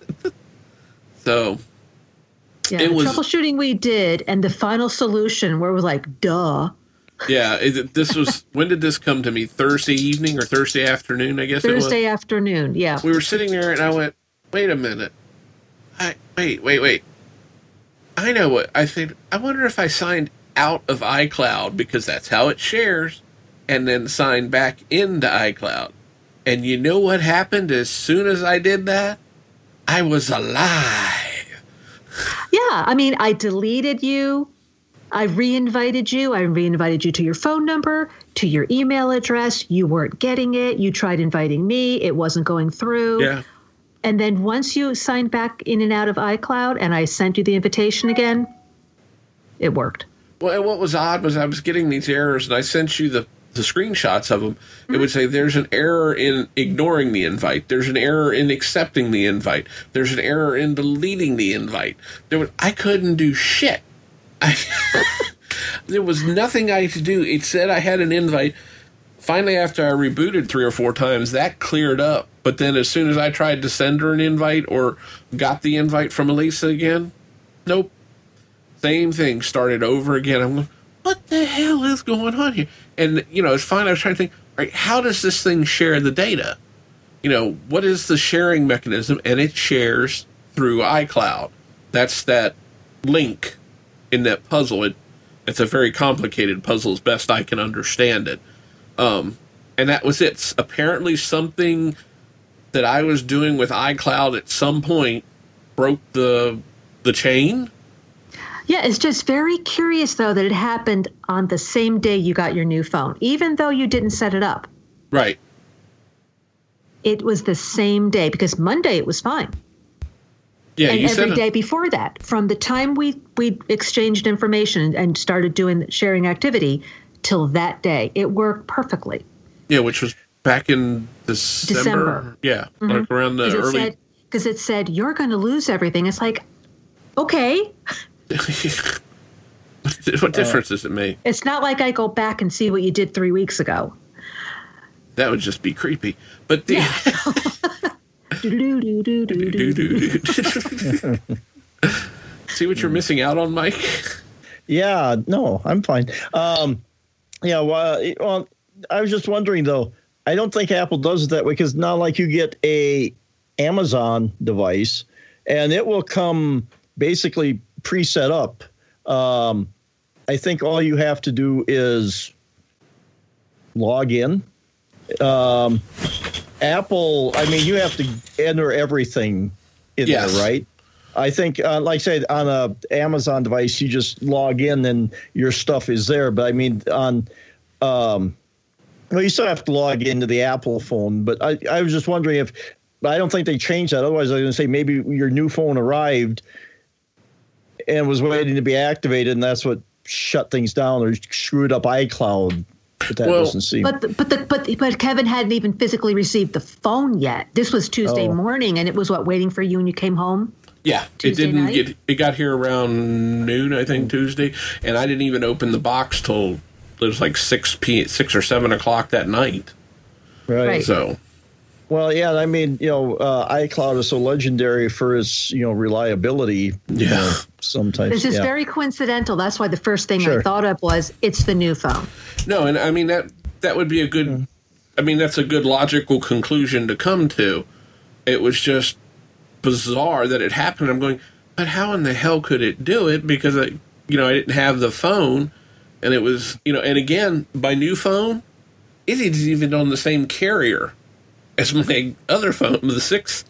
So yeah, it was troubleshooting we did. And the final solution where we're like, duh. Yeah, it, this was, when did this come to me? Thursday evening or Thursday afternoon, I guess Thursday it was? Thursday afternoon, yeah. We were sitting there and I went, wait a minute. I Wait, wait, wait. I know what, I think, I wonder if I signed out of iCloud, because that's how it shares, and then signed back into iCloud. And you know what happened as soon as I did that? I was alive. Yeah, I mean, I deleted you. I reinvited you. I reinvited you to your phone number, to your email address. You weren't getting it. You tried inviting me. It wasn't going through. Yeah. And then once you signed back in and out of iCloud and I sent you the invitation again, it worked. Well, and what was odd was I was getting these errors, and I sent you the, the screenshots of them. Mm-hmm. It would say there's an error in ignoring the invite. There's an error in accepting the invite. There's an error in deleting the invite. There was, I couldn't do shit. I, there was nothing I could do. It said I had an invite. Finally, after I rebooted three or four times, that cleared up. But then as soon as I tried to send her an invite or got the invite from Alisa again, nope. Same thing started over again. I'm like, what the hell is going on here? And, you know, it's fine. I was trying to think, all right, how does this thing share the data? You know, what is the sharing mechanism? And it shares through iCloud. That's that link in that puzzle. It, it's a very complicated puzzle as best I can understand it. Um, and that was it. Apparently something that I was doing with iCloud at some point broke the the chain. Yeah, it's just very curious, though, that it happened on the same day you got your new phone, even though you didn't set it up. Right. It was the same day, because Monday it was fine. Yeah, and every day before that, from the time we, we exchanged information and started doing sharing activity till that day, it worked perfectly. Yeah, which was back in December. December. Yeah, mm-hmm. Like around the early. Because it said, you're going to lose everything. It's like, okay. What difference uh, does it make? It's not like I go back and see what you did three weeks ago. That would just be creepy. But the. Yeah. See what you're missing out on, Mike? Yeah, no, I'm fine. Um, yeah, well, well, I was just wondering, though. I don't think Apple does it that way, because not like you get a Amazon device, and it will come basically pre-set up. Um, I think all you have to do is log in. Um, Apple, I mean, you have to enter everything in yes. there, right? I think, uh, like I said, on a Amazon device, you just log in and your stuff is there. But I mean, on, um, well, you still have to log into the Apple phone. But I, I was just wondering if, I don't think they changed that. Otherwise, I was going to say maybe your new phone arrived and was waiting to be activated, and that's what shut things down or screwed up iCloud. But that well, doesn't seem. But the, but the, but but Kevin hadn't even physically received the phone yet. This was Tuesday oh. morning, and it was what waiting for you when you came home. Yeah, Tuesday it didn't night? get. It got here around noon, I think, Tuesday, and I didn't even open the box till it was like six p six or seven o'clock that night. Right. So, Well, yeah, I mean, you know, uh, iCloud is so legendary for its, you know, reliability. Yeah. Know, sometimes. This is yeah. very coincidental. That's why the first thing sure. I thought of was it's the new phone. No, and I mean, that that would be a good, mm. I mean, that's a good logical conclusion to come to. It was just bizarre that it happened. I'm going, but how in the hell could it do it? Because, I, you know, I didn't have the phone and it was, you know, and again, by new phone, it is even on the same carrier. As my other phone, the six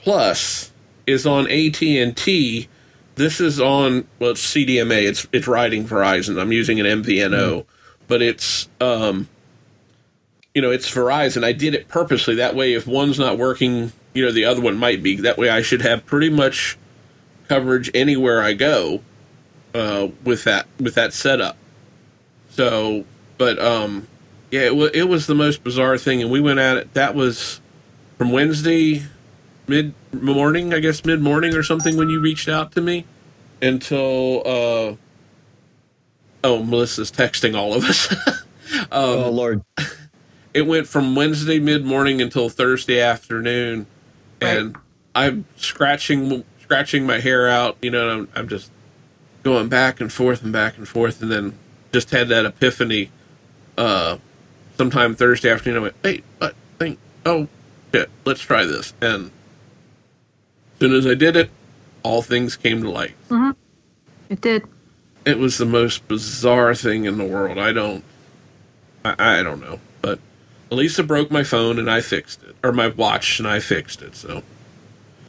Plus is on A T and T. This is on, well, it's C D M A. It's it's riding Verizon. I'm using an M V N O, but it's, um, you know, it's Verizon. I did it purposely. That way, if one's not working, you know, the other one might be. That way, I should have pretty much coverage anywhere I go uh, with that with that setup. So, but, um. Yeah, it, w- it was the most bizarre thing, and we went at it. That was from Wednesday mid-morning, I guess mid-morning or something when you reached out to me until, uh, oh, Melissa's texting all of us. um, oh, Lord. It went from Wednesday mid-morning until Thursday afternoon, right. and I'm scratching scratching my hair out, you know, and I'm, I'm just going back and forth and back and forth, and then just had that epiphany, uh, sometime Thursday afternoon, I went, hey, I think, oh, shit, let's try this. And as soon as I did it, all things came to light. Mm-hmm. It did. It was the most bizarre thing in the world. I don't, I, I don't know. But Alisa broke my phone, and I fixed it. Or my watch, and I fixed it. So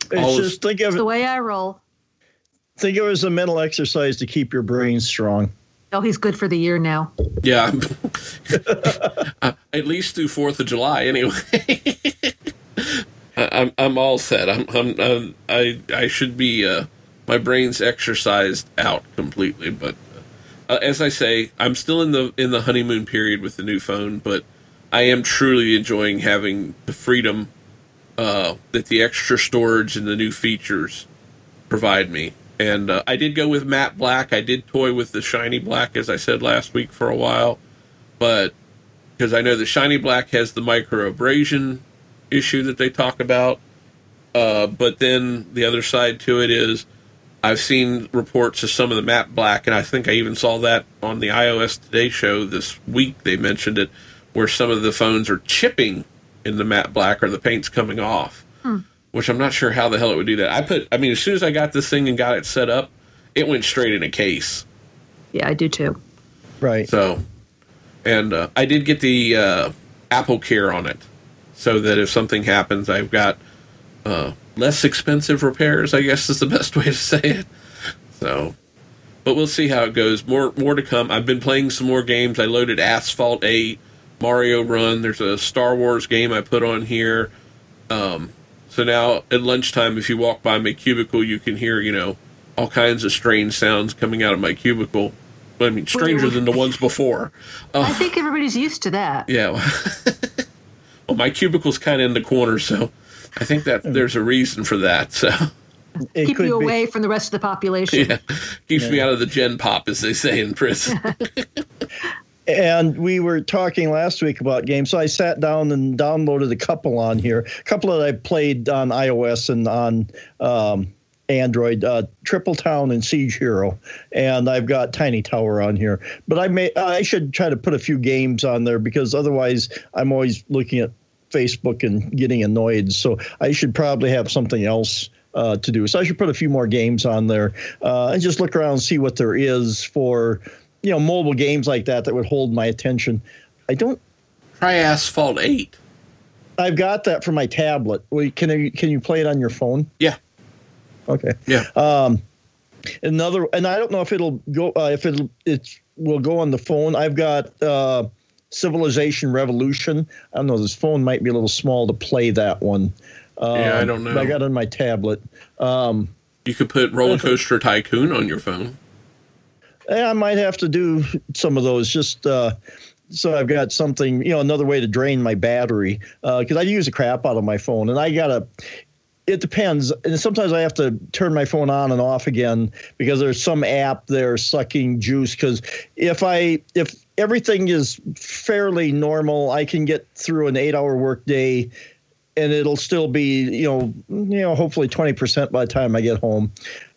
it's just, think of it, the way I roll. Think of it as a mental exercise to keep your brain strong. Oh, he's good for the year now. Yeah. uh, at least through fourth of July, anyway. I, I'm I'm all set. I'm, I'm, I'm I I should be uh, my brain's exercised out completely. But uh, as I say, I'm still in the in the honeymoon period with the new phone. But I am truly enjoying having the freedom uh, that the extra storage and the new features provide me. And uh, I did go with matte black. I did toy with the shiny black, as I said last week, for a while. But because I know the shiny black has the micro abrasion issue that they talk about. Uh, but then the other side to it is I've seen reports of some of the matte black. And I think I even saw that on the iOS Today show this week. They mentioned it where some of the phones are chipping in the matte black or the paint's coming off. Hmm. Which I'm not sure how the hell it would do that. I put, I mean, as soon as I got this thing and got it set up, it went straight in a case. Yeah, I do too. Right. So, and uh, I did get the uh, Apple Care on it, so that if something happens, I've got uh, less expensive repairs, I guess is the best way to say it. So, but we'll see how it goes. More, more to come. I've been playing some more games. I loaded Asphalt eight, Mario Run. There's a Star Wars game I put on here. Um... So now at lunchtime, if you walk by my cubicle, you can hear, you know, all kinds of strange sounds coming out of my cubicle. I mean, stranger than the ones before. Uh, I think everybody's used to that. Yeah. Well, my cubicle's kind of in the corner, so I think that there's a reason for that. So it keep you away be. from the rest of the population. Yeah. Keeps yeah. me out of the gen pop, as they say in prison. And we were talking last week about games, so I sat down and downloaded a couple on here. A couple that I played on iOS and on um, Android, uh, Triple Town and Siege Hero, and I've got Tiny Tower on here. But I may, I should try to put a few games on there because otherwise I'm always looking at Facebook and getting annoyed. So I should probably have something else uh, to do. So I should put a few more games on there uh, and just look around and see what there is for, you know, mobile games like that that would hold my attention. I don't try Asphalt eight. I've got that for my tablet. Wait, can I, can you play it on your phone? Yeah. Okay. Yeah. Um, another, and I don't know if it'll go uh, if it'll it will go on the phone. I've got uh, Civilization Revolution. I don't know. This phone might be a little small to play that one. Um, yeah, I don't know. But I got it on my tablet. Um, you could put Roller Coaster Tycoon on your phone. I might have to do some of those just uh, so I've got something, you know, another way to drain my battery because uh, I use the crap out of my phone and I got to – it depends. And sometimes I have to turn my phone on and off again because there's some app there sucking juice because if I – if everything is fairly normal, I can get through an eight-hour workday and it'll still be, you know, you know, hopefully twenty percent by the time I get home.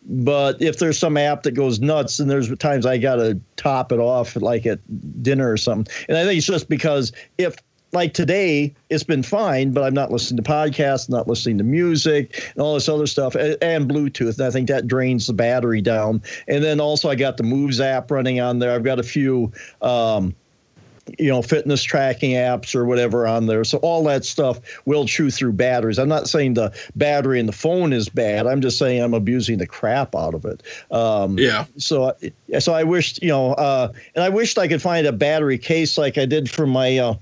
But if there's some app that goes nuts, and there's times I got to top it off like at dinner or something. And I think it's just because if, like today, it's been fine, but I'm not listening to podcasts, not listening to music, and all this other stuff, and, and Bluetooth. And I think that drains the battery down. And then also I got the Moves app running on there. I've got a few, um, you know, fitness tracking apps or whatever on there. So all that stuff will chew through batteries. I'm not saying the battery in the phone is bad. I'm just saying I'm abusing the crap out of it. Um, yeah. So, so I wished, you know, uh, and I wished I could find a battery case like I did for my uh,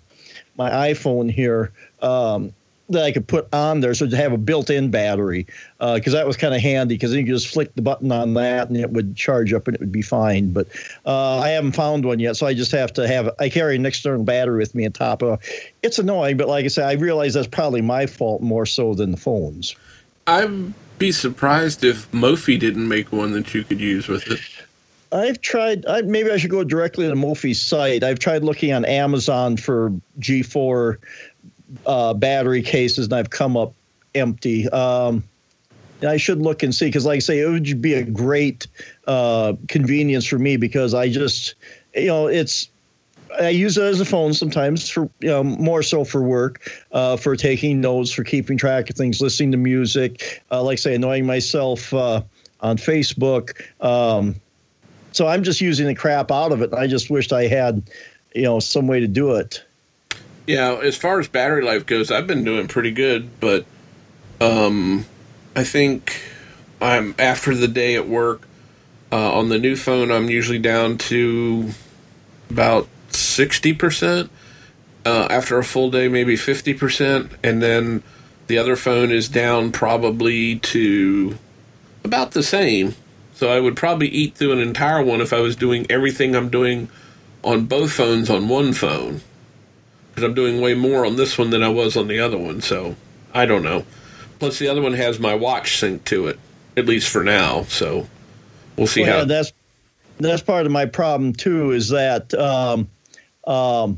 my iPhone here, um, that I could put on there, so to have a built-in battery, because uh, that was kind of handy, because you could just flick the button on that and it would charge up and it would be fine. But uh, I haven't found one yet, so I just have to have – I carry an external battery with me on top of it. It's annoying, but like I said, I realize that's probably my fault more so than the phone's. I'd be surprised if Mophie didn't make one that you could use with it. I've tried I, – maybe I should go directly to Mophie's site. I've tried looking on Amazon for G four – Uh, battery cases, and I've come up empty. Um, and I should look and see, because like I say, it would be a great uh, convenience for me, because I just, you know, it's, I use it as a phone sometimes for, you know, more so for work, uh, for taking notes, for keeping track of things, listening to music, uh, like I say, annoying myself uh, on Facebook. Um, so I'm just using the crap out of it. I just wished I had, you know, some way to do it. Yeah, as far as battery life goes, I've been doing pretty good, but um, I think I'm after the day at work, uh, on the new phone, I'm usually down to about sixty percent. Uh, after a full day, maybe fifty percent, and then the other phone is down probably to about the same. So I would probably eat through an entire one if I was doing everything I'm doing on both phones on one phone. Because I'm doing way more on this one than I was on the other one, so I don't know. Plus, the other one has my watch synced to it, at least for now. So we'll see well, how. Yeah, that's that's part of my problem too. Is that um, um,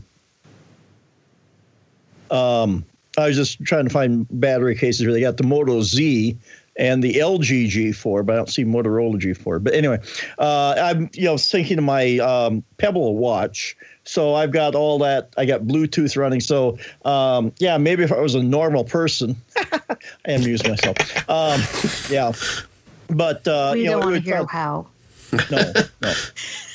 um, I was just trying to find battery cases where they got the Moto Z and the L G G four, but I don't see Motorola G four. But anyway, uh, I'm you know syncing to my um, Pebble watch. So I've got all that. I got Bluetooth running. So, um, yeah, maybe if I was a normal person, I am using myself. Um, yeah. But, uh, we you don't know, want to hear probably, how. No, no.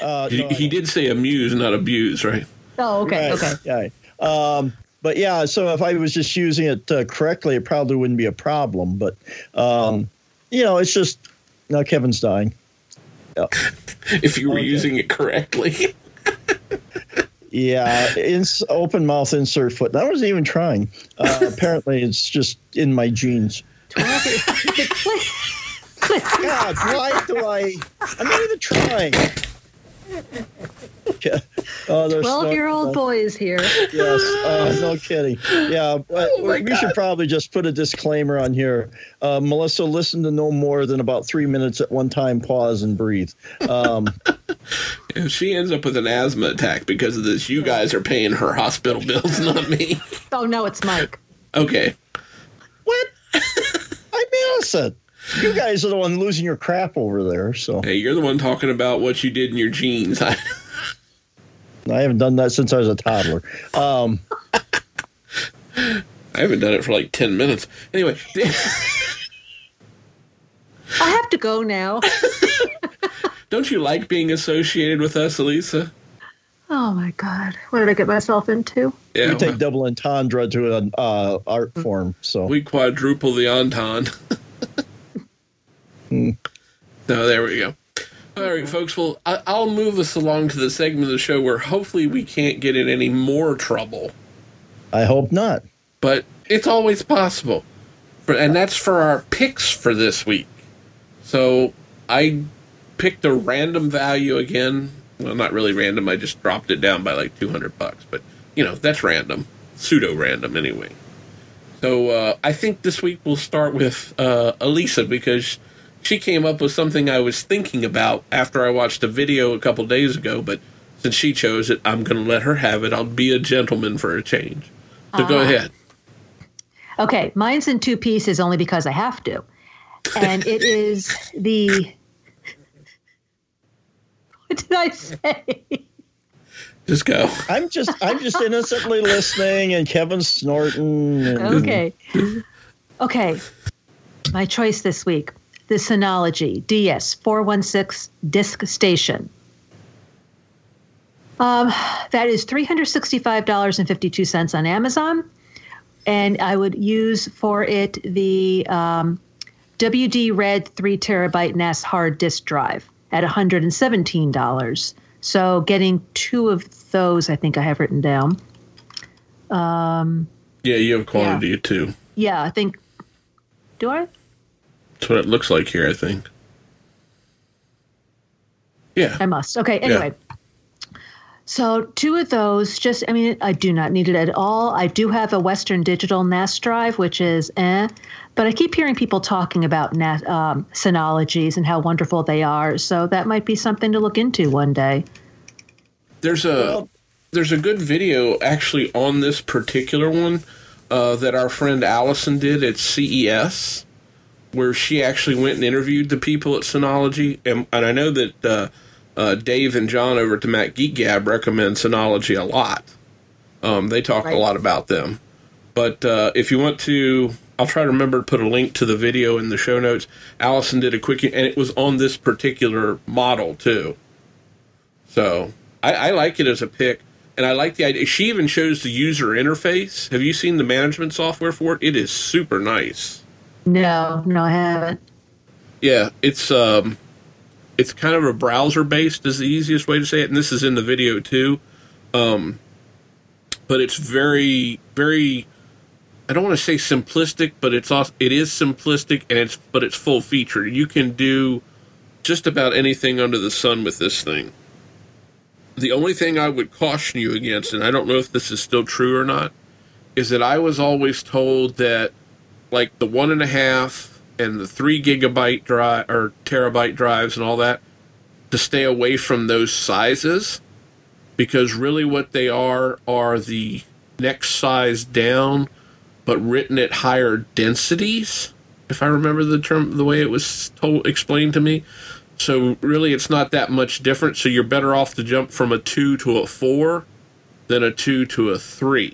Uh, he no, he did say amuse, not abuse, right? Oh, okay. Right, okay. Yeah. Um, but, yeah, so if I was just using it uh, correctly, it probably wouldn't be a problem. But, um, you know, it's just now Kevin's dying. Yeah. If you were okay. using it correctly. Yeah, ins- open mouth, insert foot. I wasn't even trying. Uh, apparently, it's just in my genes. God, why do I? I'm not even trying. Yeah. Oh, twelve-year-old no, boy is here. Yes, uh, no kidding. Yeah, but oh we God. should probably just put a disclaimer on here. Uh, Melissa, listen to no more than about three minutes at one time. Pause and breathe. Um, if she ends up with an asthma attack because of this, you guys are paying her hospital bills, not me. Oh no, it's Mike. Okay. What? I'm innocent. You guys are the one losing your crap over there. So hey, you're the one talking about what you did in your jeans. I I haven't done that since I was a toddler. Um, I haven't done it for like ten minutes. Anyway. I have to go now. Don't you like being associated with us, Alisa? Oh, my God. What did I get myself into? Yeah, we well, take double entendre to an uh, art form. So we quadruple the entendre. mm. So there we go. All right, folks, well, I'll move us along to the segment of the show where hopefully we can't get in any more trouble. I hope not. But it's always possible. And that's for our picks for this week. So I picked a random value again. Well, not really random. I just dropped it down by like two hundred bucks. But, you know, that's random. Pseudo-random anyway. So uh, I think this week we'll start with uh, Alisa because she came up with something I was thinking about after I watched a video a couple days ago, but since she chose it, I'm going to let her have it. I'll be a gentleman for a change. So uh, go ahead. Okay, mine's in two pieces only because I have to. And it is the... What did I say? Just go. I'm just I'm just innocently listening, and Kevin's snorting. And okay. Okay. My choice this week. The Synology D S four sixteen Disc Station. Um, that is three hundred sixty-five dollars and fifty-two cents on Amazon. And I would use for it the um, W D Red three terabyte N A S hard disk drive at one hundred seventeen dollars. So getting two of those, I think I have written down. Um, yeah, you have quantity yeah. too. Yeah, I think. Do I? That's what it looks like here, I think. Yeah. I must. Okay, anyway. Yeah. So two of those, just, I mean, I do not need it at all. I do have a Western Digital N A S drive, which is eh. But I keep hearing people talking about N A S, um, Synologies and how wonderful they are. So that might be something to look into one day. There's a there's a good video actually on this particular one uh, that our friend Allison did at C E S, where she actually went and interviewed the people at Synology. And, and I know that... Uh, Uh, Dave and John over at the Mac Geek Gab recommend Synology a lot. Um, they talk right. a lot about them. But uh, if you want to, I'll try to remember to put a link to the video in the show notes. Allison did a quick, and it was on this particular model too. So I, I like it as a pick, and I like the idea. She even shows the user interface. Have you seen the management software for it? It is super nice. No, no, I haven't. Yeah, it's... Um, It's kind of a browser-based is the easiest way to say it, and this is in the video too. Um, but it's very, very, I don't want to say simplistic, but it's also, it is simplistic, and it's but it's full-featured. You can do just about anything under the sun with this thing. The only thing I would caution you against, and I don't know if this is still true or not, is that I was always told that, like, the one and a half... and the three gigabyte drive or terabyte drives and all that, to stay away from those sizes, because really what they are are the next size down, but written at higher densities. If I remember the term, the way it was told, explained to me. So really, it's not that much different. So you're better off to jump from a two to a four than a two to a three.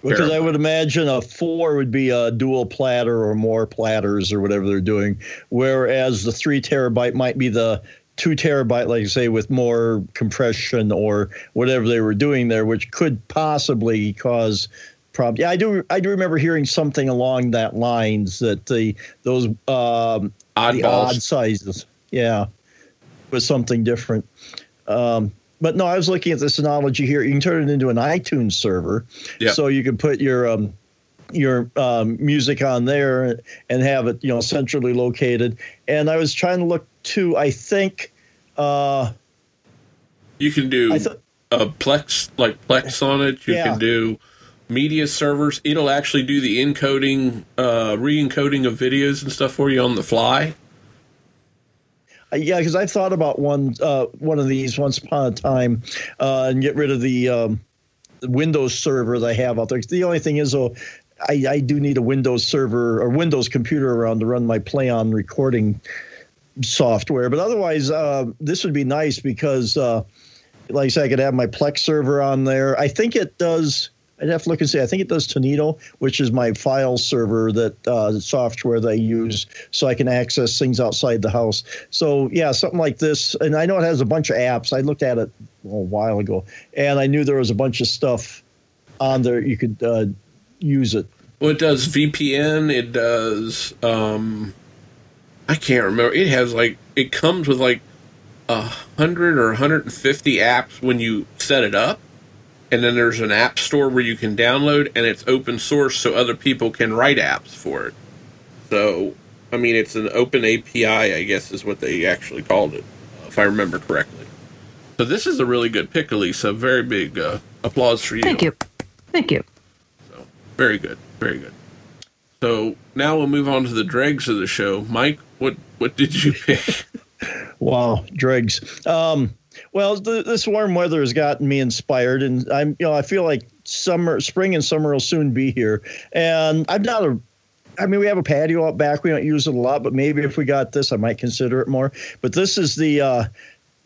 Because I would imagine a four would be a dual platter or more platters or whatever they're doing, whereas the three terabyte might be the two terabyte, like you say, with more compression or whatever they were doing there, which could possibly cause problems. Yeah, I do. I do remember hearing something along that lines that the those um, the odd sizes, yeah, was something different. Um, But no, I was looking at the Synology here. You can turn it into an iTunes server, yep. So you can put your um, your um, music on there and have it, you know, centrally located. And I was trying to look to, I think, uh, you can do th- a Plex like Plex on it. You yeah. can do media servers. It'll actually do the encoding, uh, re-encoding of videos and stuff for you on the fly. Yeah, because I've thought about one uh, one of these once upon a time uh, and get rid of the um, Windows server that I have out there. The only thing is, though, I, I do need a Windows server or Windows computer around to run my PlayOn recording software. But otherwise, uh, this would be nice because, uh, like I said, I could have my Plex server on there. I think it does – I'd have to look and see. I think it does Tonedo, which is my file server, that uh, software that I use so I can access things outside the house. So, yeah, something like this. And I know it has a bunch of apps. I looked at it a while ago, and I knew there was a bunch of stuff on there you could uh, use it. Well, it does V P N. It does um, – I can't remember. It has like – it comes with like one hundred or one hundred fifty apps when you set it up. And then there's an app store where you can download, and it's open source so other people can write apps for it. So, I mean, it's an open A P I, I guess, is what they actually called it, if I remember correctly. So this is a really good pick, Alisa. Very big uh, applause for you. Thank you. Thank you. So, very good. Very good. So now we'll move on to the dregs of the show. Mike, what, what did you pick? Wow, dregs. Um... Well, th- this warm weather has gotten me inspired, and I'm, you know, I feel like summer, spring and summer will soon be here. And I'm not a, I mean, we have a patio out back. We don't use it a lot, but maybe if we got this, I might consider it more. But this is the uh,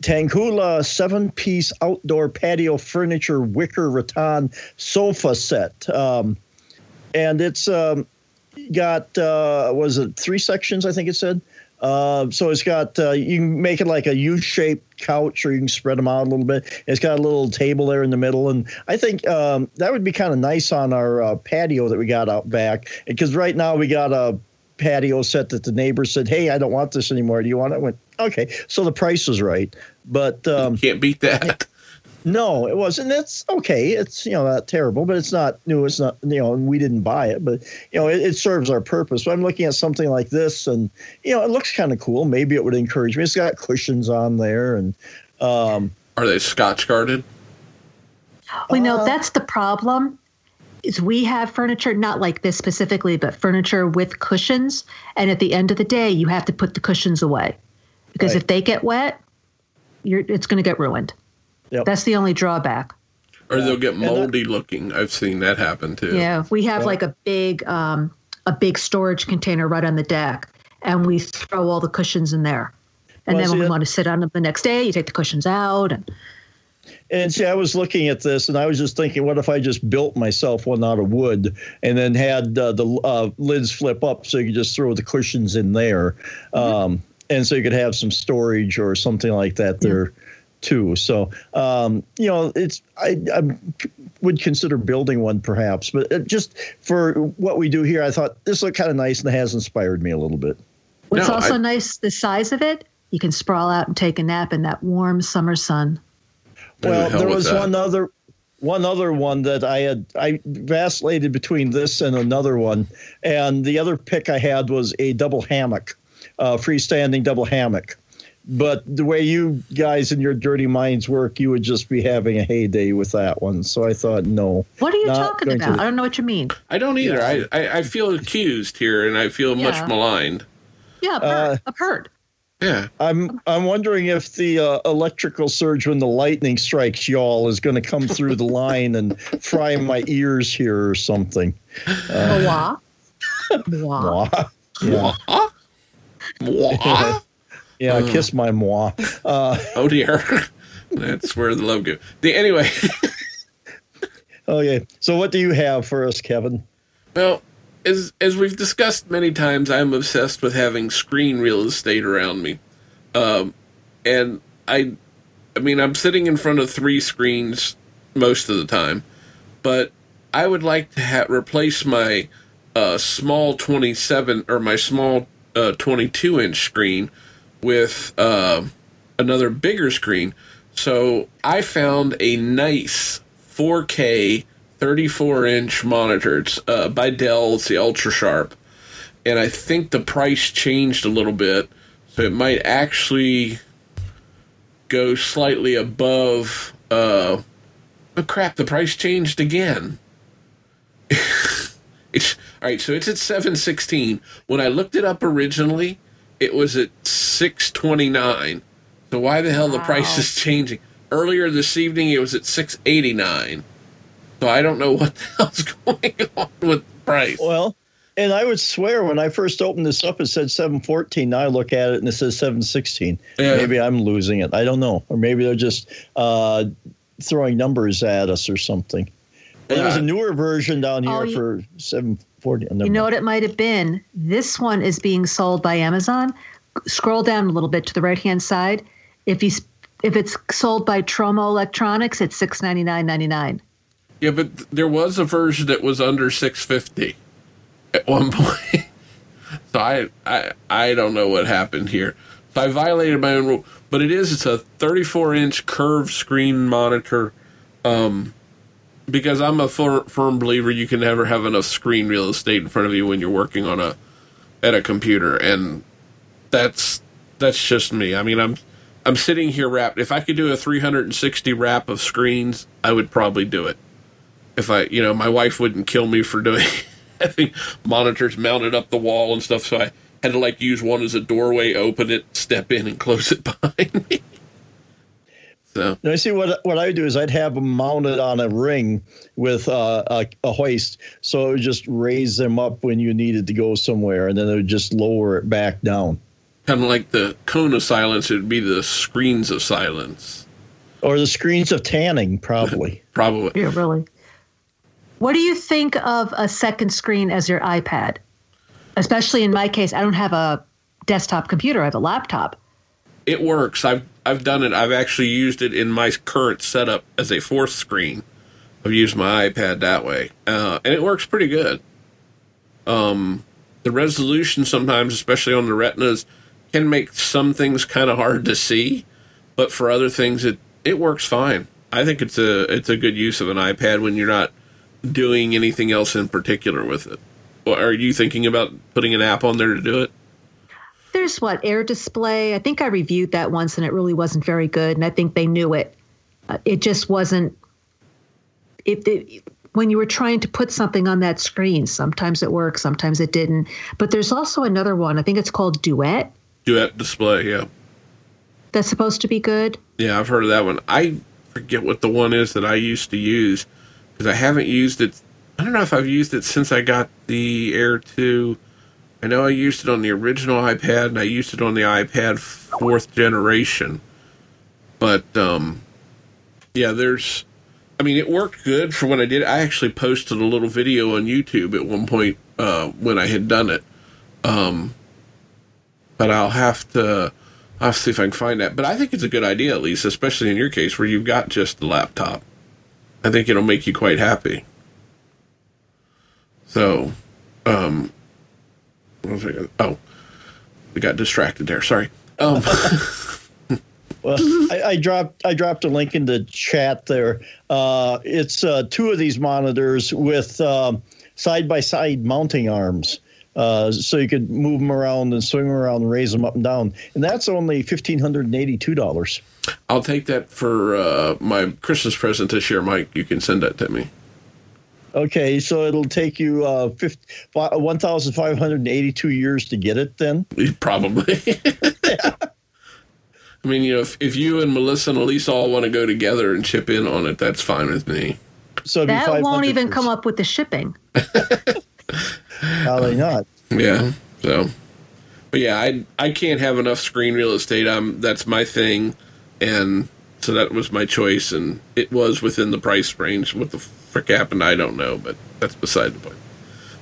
Tangula seven-piece outdoor patio furniture wicker rattan sofa set. Um, and it's um, got, uh, was it three sections, I think it said? Uh, so it's got, uh, you can make it like a U-shaped couch, or you can spread them out a little bit. It's got a little table there in the middle. And I think um, that would be kind of nice on our uh, patio that we got out back, because right now we got a patio set that the neighbor said, hey, I don't want this anymore. Do you want it? I went, okay. So the price was right. But um, you can't beat that. No, it wasn't. It's okay. It's, you know, not terrible, but it's not new. It's not, you know, and we didn't buy it, but, you know, it, it serves our purpose. So I'm looking at something like this, and, you know, it looks kind of cool. Maybe it would encourage me. It's got cushions on there. And um, are they Scotch guarded? Well, uh, no, that's the problem, is we have furniture, not like this specifically, but furniture with cushions. And at the end of the day, you have to put the cushions away, because right. if they get wet, you're, it's going to get ruined. Yep. That's the only drawback. Or they'll get moldy looking. I've seen that happen too. Yeah, we have yeah. like a big, um, a big storage container right on the deck, and we throw all the cushions in there. And well, then when we it. want to sit on them the next day, you take the cushions out. And, and see, I was looking at this, and I was just thinking, what if I just built myself one out of wood, and then had uh, the uh, lids flip up so you could just throw the cushions in there, mm-hmm. um, and so you could have some storage or something like that there. Mm-hmm. Too. So, um, you know, it's I, I would consider building one perhaps, but it just for what we do here, I thought this looked kind of nice and has inspired me a little bit. What's no, also I, nice, the size of it, you can sprawl out and take a nap in that warm summer sun. Well, the there was, was one other one other one that I had, I vacillated between this and another one. And the other pick I had was a double hammock, uh, freestanding double hammock. But the way you guys and your dirty minds work, you would just be having a heyday with that one. So I thought, no. What are you talking about? To... I don't know what you mean. I don't either. Yeah. I, I feel accused here, and I feel yeah. much maligned. Yeah, I've heard. Uh, I've heard. Yeah. I'm I'm wondering if the uh, electrical surge when the lightning strikes y'all is going to come through the line and fry my ears here or something. Uh, Mwah. Mwah. Mwah. Mwah. Mwah. Yeah, uh, kiss my moi. Uh, oh, dear. That's where the love goes. The, anyway. Okay. So what do you have for us, Kevin? Well, as as we've discussed many times, I'm obsessed with having screen real estate around me. Um, and I, I mean, I'm sitting in front of three screens most of the time. But I would like to ha- replace my uh, small twenty-seven or my small uh, twenty-two inch screen with uh, another bigger screen. So I found a nice four K thirty-four inch monitor. It's uh, by Dell. It's the UltraSharp. And I think the price changed a little bit, so it might actually go slightly above... Uh, oh, crap, the price changed again. It's all right, so it's at seven sixteen. When I looked it up originally, it was at six twenty-nine. So why the hell wow. the price is changing? Earlier this evening, it was at six eighty-nine. So I don't know what the hell's going on with the price. Well, and I would swear when I first opened this up, it said seven fourteen. Now I look at it and it says seven sixteen. Yeah. Maybe I'm losing it. I don't know. Or maybe they're just uh, throwing numbers at us or something. Yeah. There was a newer version down here oh, you- for seven. You know what it might have been? This one is being sold by Amazon. Scroll down a little bit to the right-hand side. If you if it's sold by Tromo Electronics, it's six ninety-nine ninety-nine. Yeah, but there was a version that was under six fifty at one point. So I I I don't know what happened here. So I violated my own rule. But it is it's a thirty-four inch curved screen monitor. Um Because I'm a fir- firm believer you can never have enough screen real estate in front of you when you're working on a at a computer, and that's that's just me. I mean, I'm I'm sitting here wrapped. If I could do a three sixty wrap of screens, I would probably do it. If I, you know, my wife wouldn't kill me for doing having monitors mounted up the wall and stuff, so I had to like use one as a doorway, open it, step in, and close it behind me. So now, you see, what what I would do is I'd have them mounted on a ring with uh, a, a hoist, so it would just raise them up when you needed to go somewhere, and then it would just lower it back down. Kind of like the cone of silence, it would be the screens of silence. Or the screens of tanning, probably. Probably. Yeah, really. What do you think of a second screen as your iPad? Especially in my case, I don't have a desktop computer. I have a laptop. It works. I've I've done it. I've actually used it in my current setup as a fourth screen. I've used my iPad that way. Uh, and it works pretty good. Um, the resolution sometimes, especially on the retinas, can make some things kind of hard to see. But for other things, it, it works fine. I think it's a it's a good use of an iPad when you're not doing anything else in particular with it. Or are you thinking about putting an app on there to do it? There's what, Air Display. I think I reviewed that once and it really wasn't very good. And I think they knew it. Uh, it just wasn't. It, it, when you were trying to put something on that screen, sometimes it worked, sometimes it didn't. But there's also another one. I think it's called Duet. Duet Display, yeah. That's supposed to be good. Yeah, I've heard of that one. I forget what the one is that I used to use because I haven't used it. I don't know if I've used it since I got the Air two. I know I used it on the original iPad, and I used it on the iPad fourth generation. But, um, yeah, there's... I mean, it worked good for when I did it. I actually posted a little video on YouTube at one point uh, when I had done it. Um, but I'll have to... I'll have to see if I can find that. But I think it's a good idea, at least, especially in your case, where you've got just the laptop. I think it'll make you quite happy. So, um... Oh, we got distracted there. Sorry. Um. Well, I, I dropped I dropped a link in the chat there. Uh, it's uh, two of these monitors with um, side-by-side mounting arms. Uh, so you could move them around and swing them around and raise them up and down. And that's only one thousand five hundred eighty-two dollars. I'll take that for uh, my Christmas present this year, Mike. You can send that to me. Okay, so it'll take you uh, one thousand five hundred eighty-two years to get it then? Probably. Yeah. I mean, you know, if, if you and Melissa and Alisa all want to go together and chip in on it, that's fine with me. So that won't even years. Come up with the shipping. Probably not. Yeah, so. But yeah, I I can't have enough screen real estate. I'm, that's my thing, and so that was my choice, and it was within the price range with the frick happened, I don't know, but that's beside the point.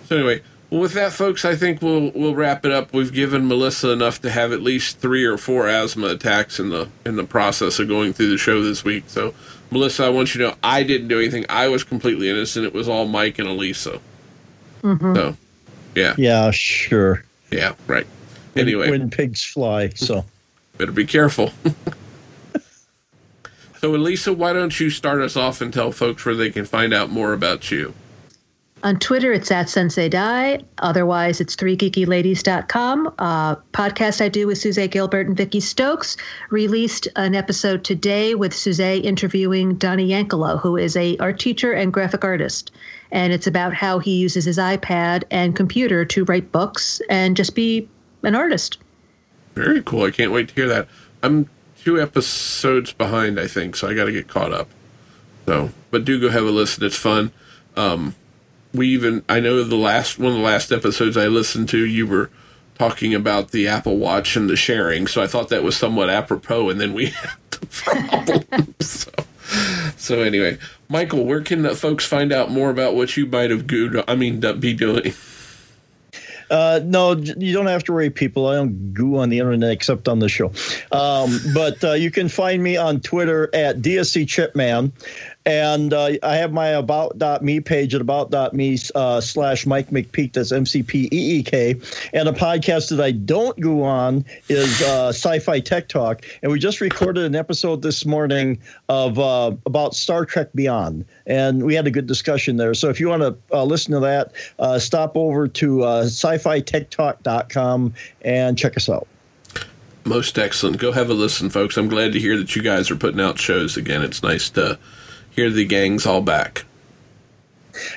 So anyway, well, with that, folks, I think we'll we'll wrap it up. We've given Melissa enough to have at least three or four asthma attacks in the in the process of going through the show this week. So, Melissa, I want you to know I didn't do anything. I was completely innocent. It was all Mike and Alisa. Mm-hmm. So, yeah. Yeah, sure. Yeah, right. Anyway. When, when pigs fly, so. Better be careful. So, Alisa, why don't you start us off and tell folks where they can find out more about you? On Twitter, it's at Sensei Dai. Otherwise, it's three geeky ladies dot com. Uh, podcast I do with Suzy Gilbert and Vicky Stokes. Released an episode today with Suzy interviewing Donnie Yankalo, who is a art teacher and graphic artist. And it's about how he uses his iPad and computer to write books and just be an artist. Very cool. I can't wait to hear that. I'm... Two episodes behind, I think, so I got to get caught up. So, but do go have a listen; it's fun. Um, we even—I know the last one of the last episodes I listened to, you were talking about the Apple Watch and the sharing, so I thought that was somewhat apropos. And then we had the problem. so, so anyway, Michael, where can the folks find out more about what you might have gooed? I mean, be doing. Uh, no, you don't have to worry, people. I don't goo on the internet except on the show. Um, but uh, you can find me on Twitter at D S C Chipman. And uh, I have my about dot me page at about dot me uh, slash Mike McPeak. That's M C P E E K. And a podcast that I don't go on is uh, Sci-Fi Tech Talk. And we just recorded an episode this morning of uh, about Star Trek Beyond. And we had a good discussion there. So if you want to uh, listen to that, uh, stop over to uh, sci fi tech talk dot com and check us out. Most excellent. Go have a listen, folks. I'm glad to hear that you guys are putting out shows again. It's nice to... Here the gang's all back.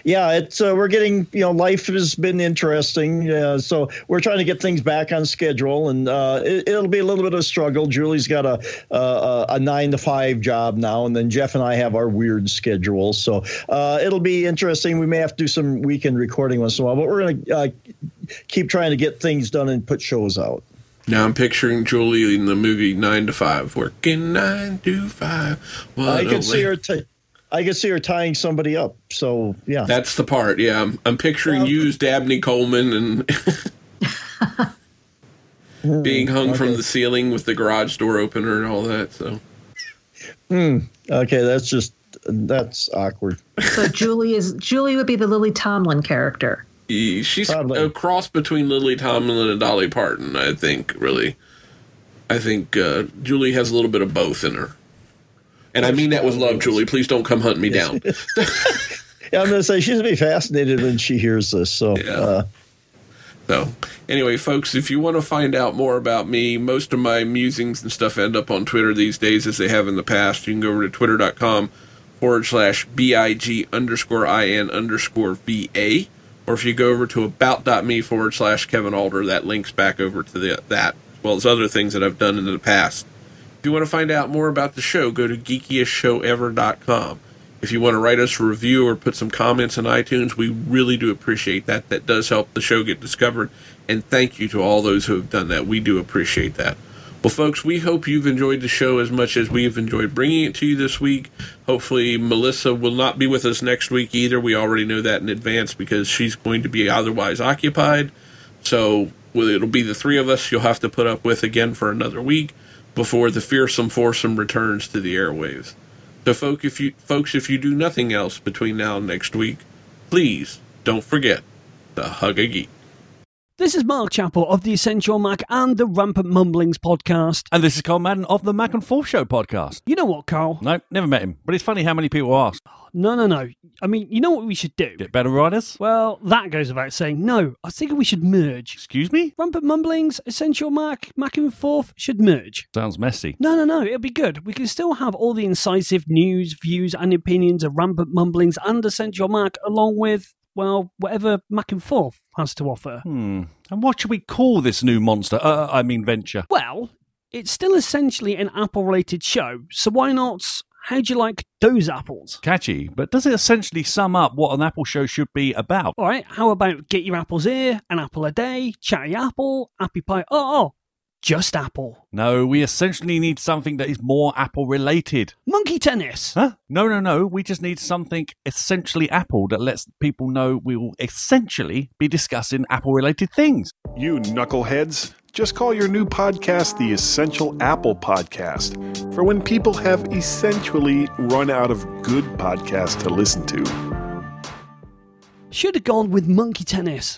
Yeah, it's uh, we're getting, you know, life has been interesting. Uh, so we're trying to get things back on schedule, and uh, it, it'll be a little bit of a struggle. Julie's got a, a a nine to five job now, and then Jeff and I have our weird schedule. So uh, it'll be interesting. We may have to do some weekend recording once in a while, but we're going to uh, keep trying to get things done and put shows out. Now I'm picturing Julie in the movie Nine to Five, working nine to five. What I can see her. T- I can see her tying somebody up. So yeah, that's the part. Yeah, I'm, I'm picturing um, you as Dabney Coleman and being hung okay. from the ceiling with the garage door opener and all that. So, mm, okay, that's just that's awkward. So Julie is Julie would be the Lily Tomlin character. She's Probably. a cross between Lily Tomlin and Dolly Parton, I think, really. I think uh, Julie has a little bit of both in her. And I mean that with love, Julie. Please don't come hunt me down. Yeah, I'm going to say she's going to be fascinated when she hears this. So, yeah. uh, so, anyway, folks, if you want to find out more about me, most of my musings and stuff end up on Twitter these days as they have in the past. You can go over to twitter dot com forward slash B I G underscore I N underscore V A. Or if you go over to about.me forward slash Kevin Alder, that links back over to the, that, as well as other things that I've done in the past. If you want to find out more about the show, go to geekiest show ever dot com. If you want to write us a review or put some comments on iTunes, we really do appreciate that. That does help the show get discovered. And thank you to all those who have done that. We do appreciate that. Well, folks, we hope you've enjoyed the show as much as we've enjoyed bringing it to you this week. Hopefully, Melissa will not be with us next week either. We already know that in advance because she's going to be otherwise occupied. So it'll be the three of us you'll have to put up with again for another week before the fearsome foursome returns to the airwaves. So, folk, if you, folks, if you do nothing else between now and next week, please don't forget to hug a geek. This is Mark Chappell of the Essential Mac and the Rampant Mumblings podcast. And this is Carl Madden of the Mac and Forth Show podcast. You know what, Carl? No, never met him. But it's funny how many people ask. No, no, no. I mean, you know what we should do? Get better writers? Well, that goes without saying. No, I think we should merge. Excuse me? Rampant Mumblings, Essential Mac, Mac and Forth should merge. Sounds messy. No, no, no. It'll be good. We can still have all the incisive news, views, and opinions of Rampant Mumblings and Essential Mac along with... well, whatever Mac and Forth has to offer. Hmm. And what should we call this new monster? Uh, I mean venture. Well, it's still essentially an Apple-related show, so why not... how'd you like those apples? Catchy, but does it essentially sum up what an Apple show should be about? All right, how about get your apples here, an apple a day, chatty apple, happy pie... Oh, oh, just Apple. No, we essentially need something that is more Apple-related. Monkey tennis! Huh? No, no, no. We just need something essentially Apple that lets people know we will essentially be discussing Apple-related things. You knuckleheads, just call your new podcast the Essential Apple Podcast for when people have essentially run out of good podcasts to listen to. Should have gone with monkey tennis.